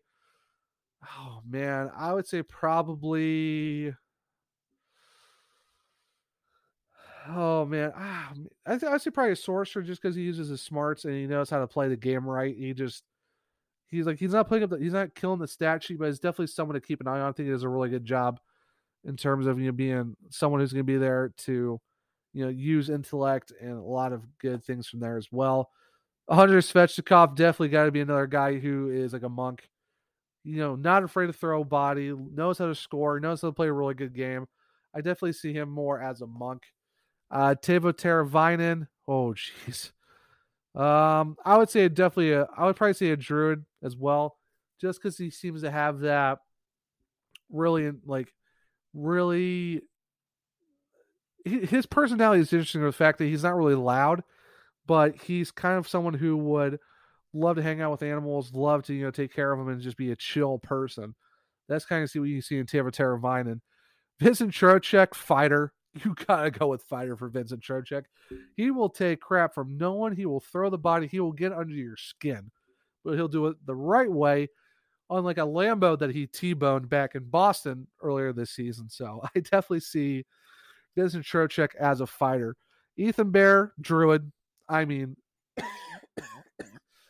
oh man, I would say probably, oh man, I'd say probably a sorcerer just because he uses his smarts and he knows how to play the game right. He's not killing the stat sheet, but he's definitely someone to keep an eye on. I think he does a really good job in terms of, you know, being someone who's going to be there to, you know, use intellect and a lot of good things from there as well. Hunter Svechnikov, definitely got to be another guy who is like a monk, you know, not afraid to throw body, knows how to score, knows how to play a really good game. I definitely see him more as a monk. Teuvo Teravainen, oh jeez. I would say I would probably say a druid as well, just because he seems to have that really. His personality is interesting in the fact that he's not really loud, but he's kind of someone who would love to hang out with animals, love to, you know, take care of them and just be a chill person. That's kind of what you see in Teuvo Teravainen. Vincent Trocheck, fighter. You got to go with fighter for Vincent Trocheck. He will take crap from no one. He will throw the body. He will get under your skin, but he'll do it the right way, unlike a Lambo that he T-boned back in Boston earlier this season. So I definitely see Vincent Trocheck as a fighter. Ethan Bear, Druid. I mean,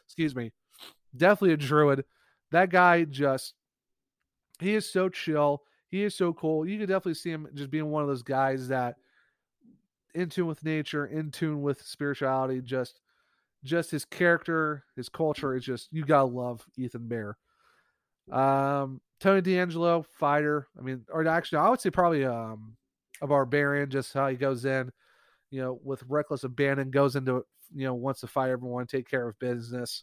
excuse me. Definitely a Druid. That guy he is so chill. He is so cool. You can definitely see him just being one of those guys that in tune with nature, in tune with spirituality, just his character, his culture is just, you gotta love Ethan Bear. Tony D'Angelo, fighter. I mean, or actually I would say probably, a barbarian, just how he goes in, you know, with reckless abandon, goes into it, you know, wants to fight everyone, take care of business.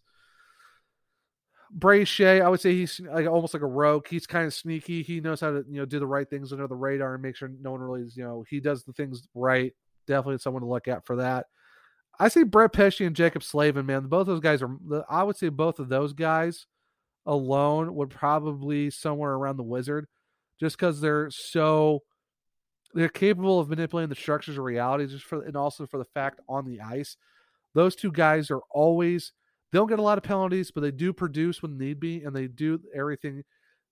Brady Skjei, I would say he's like almost like a rogue. He's kind of sneaky. He knows how to, you know, do the right things under the radar and make sure no one really, you know, he does the things right. Definitely someone to look at for that. I say Brett Pesce and Jacob Slavin, man. Both those guys I would say both of those guys alone would probably somewhere around the Wizard, just because they're capable of manipulating the structures of reality and also for the fact on the ice. Those two guys are always, they don't get a lot of penalties, but they do produce when need be. And they do everything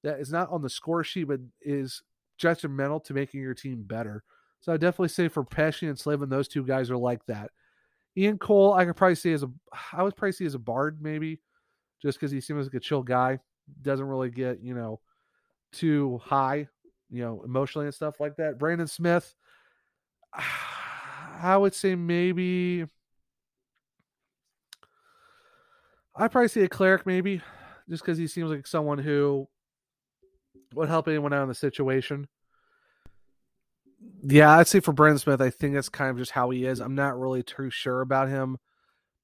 that is not on the score sheet, but is detrimental to making your team better. So I definitely say for Pesce and Slavin, those two guys are like that. Ian Cole, I would probably see as a bard maybe, just because he seems like a chill guy. Doesn't really get, you know, too high, you know, emotionally and stuff like that. Brandon Smith, I would say maybe, I'd probably say a cleric maybe, just because he seems like someone who would help anyone out in the situation. Yeah, I'd say for Brandon Smith, I think that's kind of just how he is. I'm not really too sure about him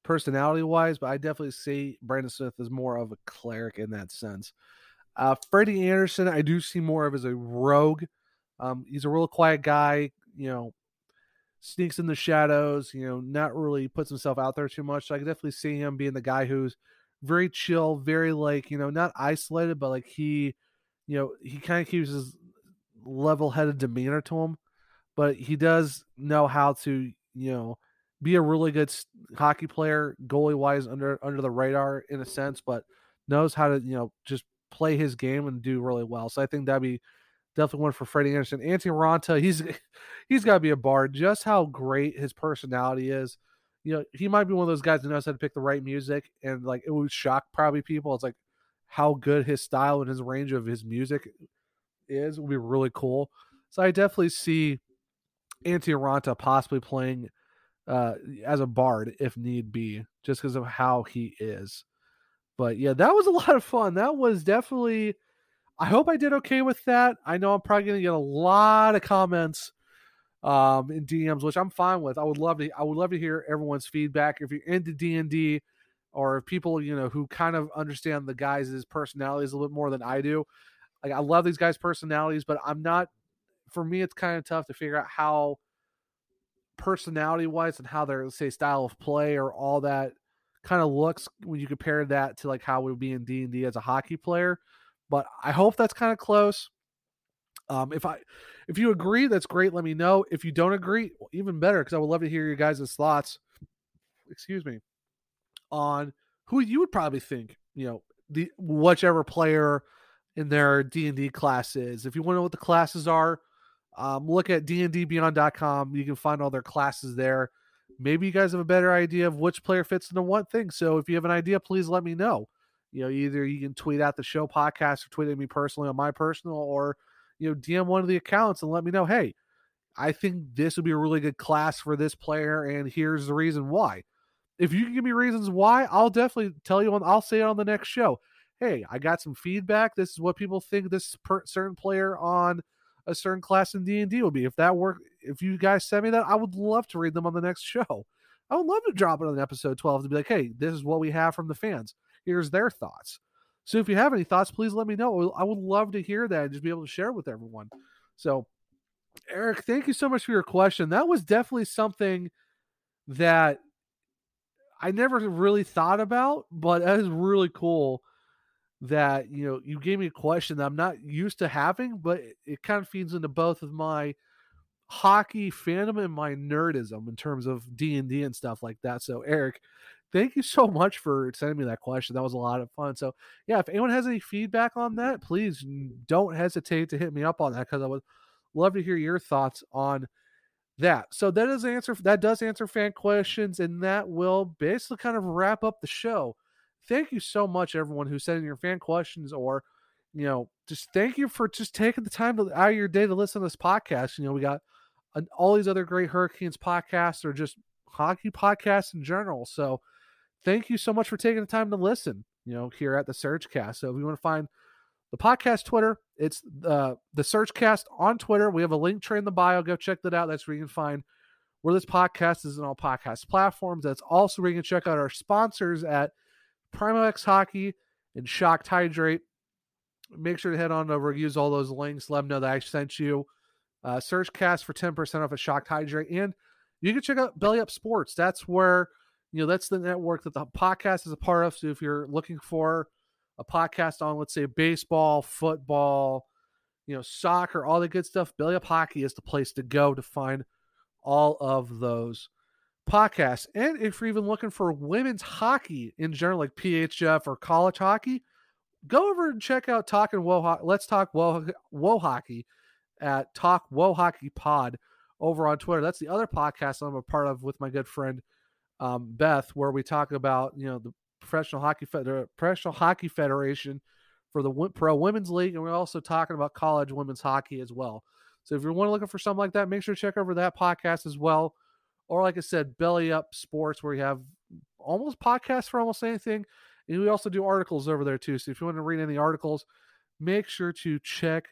personality-wise, but I definitely see Brandon Smith as more of a cleric in that sense. Frederik Andersen, I do see more of as a rogue. He's a real quiet guy, you know, sneaks in the shadows, you know, not really puts himself out there too much. So I can definitely see him being the guy who's very chill, very like, you know, not isolated, but like he, you know, he kind of keeps his level-headed demeanor to him, but he does know how to, you know, be a really good hockey player, goalie-wise, under the radar in a sense, but knows how to, you know, just play his game and do really well. So I think that'd be definitely one for Frederik Andersen. Antti Raanta, he's got to be a bard. Just how great his personality is. You know, he might be one of those guys that knows how to pick the right music, and like it would shock probably people. It's like how good his style and his range of his music is would be really cool. So I definitely see Antti Raanta possibly playing as a bard if need be, just because of how he is. But yeah, that was a lot of fun. That was definitely, I hope I did okay with that. I know I'm probably going to get a lot of comments in DMs, which I'm fine with. I would love to hear everyone's feedback. If you're into D&D, or people, you know, who kind of understand the guys' personalities a little bit more than I do. Like, I love these guys' personalities, but I'm not, for me, it's kind of tough to figure out how personality wise and how their, say, style of play or all that kind of looks when you compare that to like how we would be in D&D as a hockey player. But I hope that's kind of close. If you agree, that's great. Let me know. If you don't agree, even better, because I would love to hear your guys' thoughts, excuse me, on who you would probably think, you know, the whichever player in their D&D class is. If you want to know what the classes are, look at dndbeyond.com. You can find all their classes there. Maybe you guys have a better idea of which player fits into what thing. So if you have an idea, please let me know. You know, either you can tweet at the show podcast or tweet at me personally on my personal, or, you know, DM one of the accounts and let me know, hey, I think this would be a really good class for this player, and here's the reason why. If you can give me reasons why, I'll definitely tell you, I'll say it on the next show. Hey, I got some feedback. This is what people think this certain player on a certain class in D&D will be. If that work, if you guys send me that, I would love to read them on the next show. I would love to drop it on episode 12 to be like, hey, this is what we have from the fans. Here's their thoughts. So if you have any thoughts, please let me know. I would love to hear that and just be able to share it with everyone. So, Eric, thank you so much for your question. That was definitely something that I never really thought about, but that is really cool that, you know, you gave me a question that I'm not used to having, but it kind of feeds into both of my hockey fandom and my nerdism in terms of D&D and stuff like that. So, Eric, thank you so much for sending me that question. That was a lot of fun. So, yeah, if anyone has any feedback on that, please don't hesitate to hit me up on that, because I would love to hear your thoughts on that. So that does answer fan questions, and that will basically kind of wrap up the show. Thank you so much, everyone who sent in your fan questions, or, you know, just thank you for just taking the time out of your day to listen to this podcast. You know, we got all these other great Hurricanes podcasts, or just hockey podcasts in general. So, thank you so much for taking the time to listen, you know, here at the SurgeCast. So if you want to find the podcast Twitter, it's the SurgeCast on Twitter. We have a link tree in the bio. Go check that out. That's where you can find where this podcast is on all podcast platforms. That's also where you can check out our sponsors at Primo X Hockey and Shocked Hydrate. Make sure to head on over, use all those links. Let them know that I sent you SurgeCast for 10% off at Shocked Hydrate. And you can check out Belly Up Sports. That's where... You know, that's the network that the podcast is a part of. So if you're looking for a podcast on, let's say, baseball, football, you know, soccer, all that good stuff, Belly Up Hockey is the place to go to find all of those podcasts. And if you're even looking for women's hockey in general, like PHF or college hockey, go over and check out Let's Talk Wo Hockey at Talk Wo Hockey Pod over on Twitter. That's the other podcast I'm a part of with my good friend, Beth, where we talk about, you know, the Professional Hockey Federation for the Pro Women's League, and we're also talking about college women's hockey as well. So if you're looking for something like that, make sure to check over that podcast as well. Or like I said, Belly Up Sports, where you have almost podcasts for almost anything, and we also do articles over there too. So if you want to read any articles, make sure to check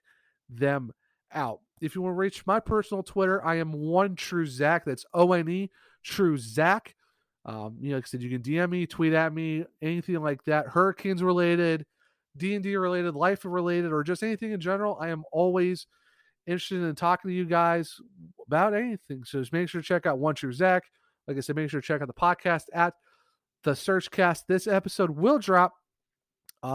them out. If you want to reach my personal Twitter, I am one True Zach. That's ONE True Zach. Like I said, you can DM me, tweet at me, anything like that. Hurricanes related, D&D related, life related, or just anything in general. I am always interested in talking to you guys about anything. So just make sure to check out One True Zach. Like I said, make sure to check out the podcast at the SurgeCast. This episode will drop. If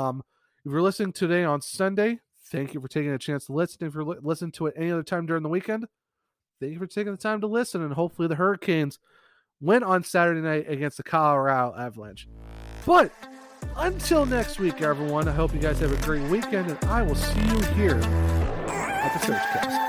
you're listening today on Sunday, thank you for taking a chance to listen. If you're listening to it any other time during the weekend, thank you for taking the time to listen. And hopefully the Hurricanes win on Saturday night against the Colorado Avalanche. But until next week, everyone, I hope you guys have a great weekend, and I will see you here at the SurgeCast.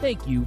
Thank you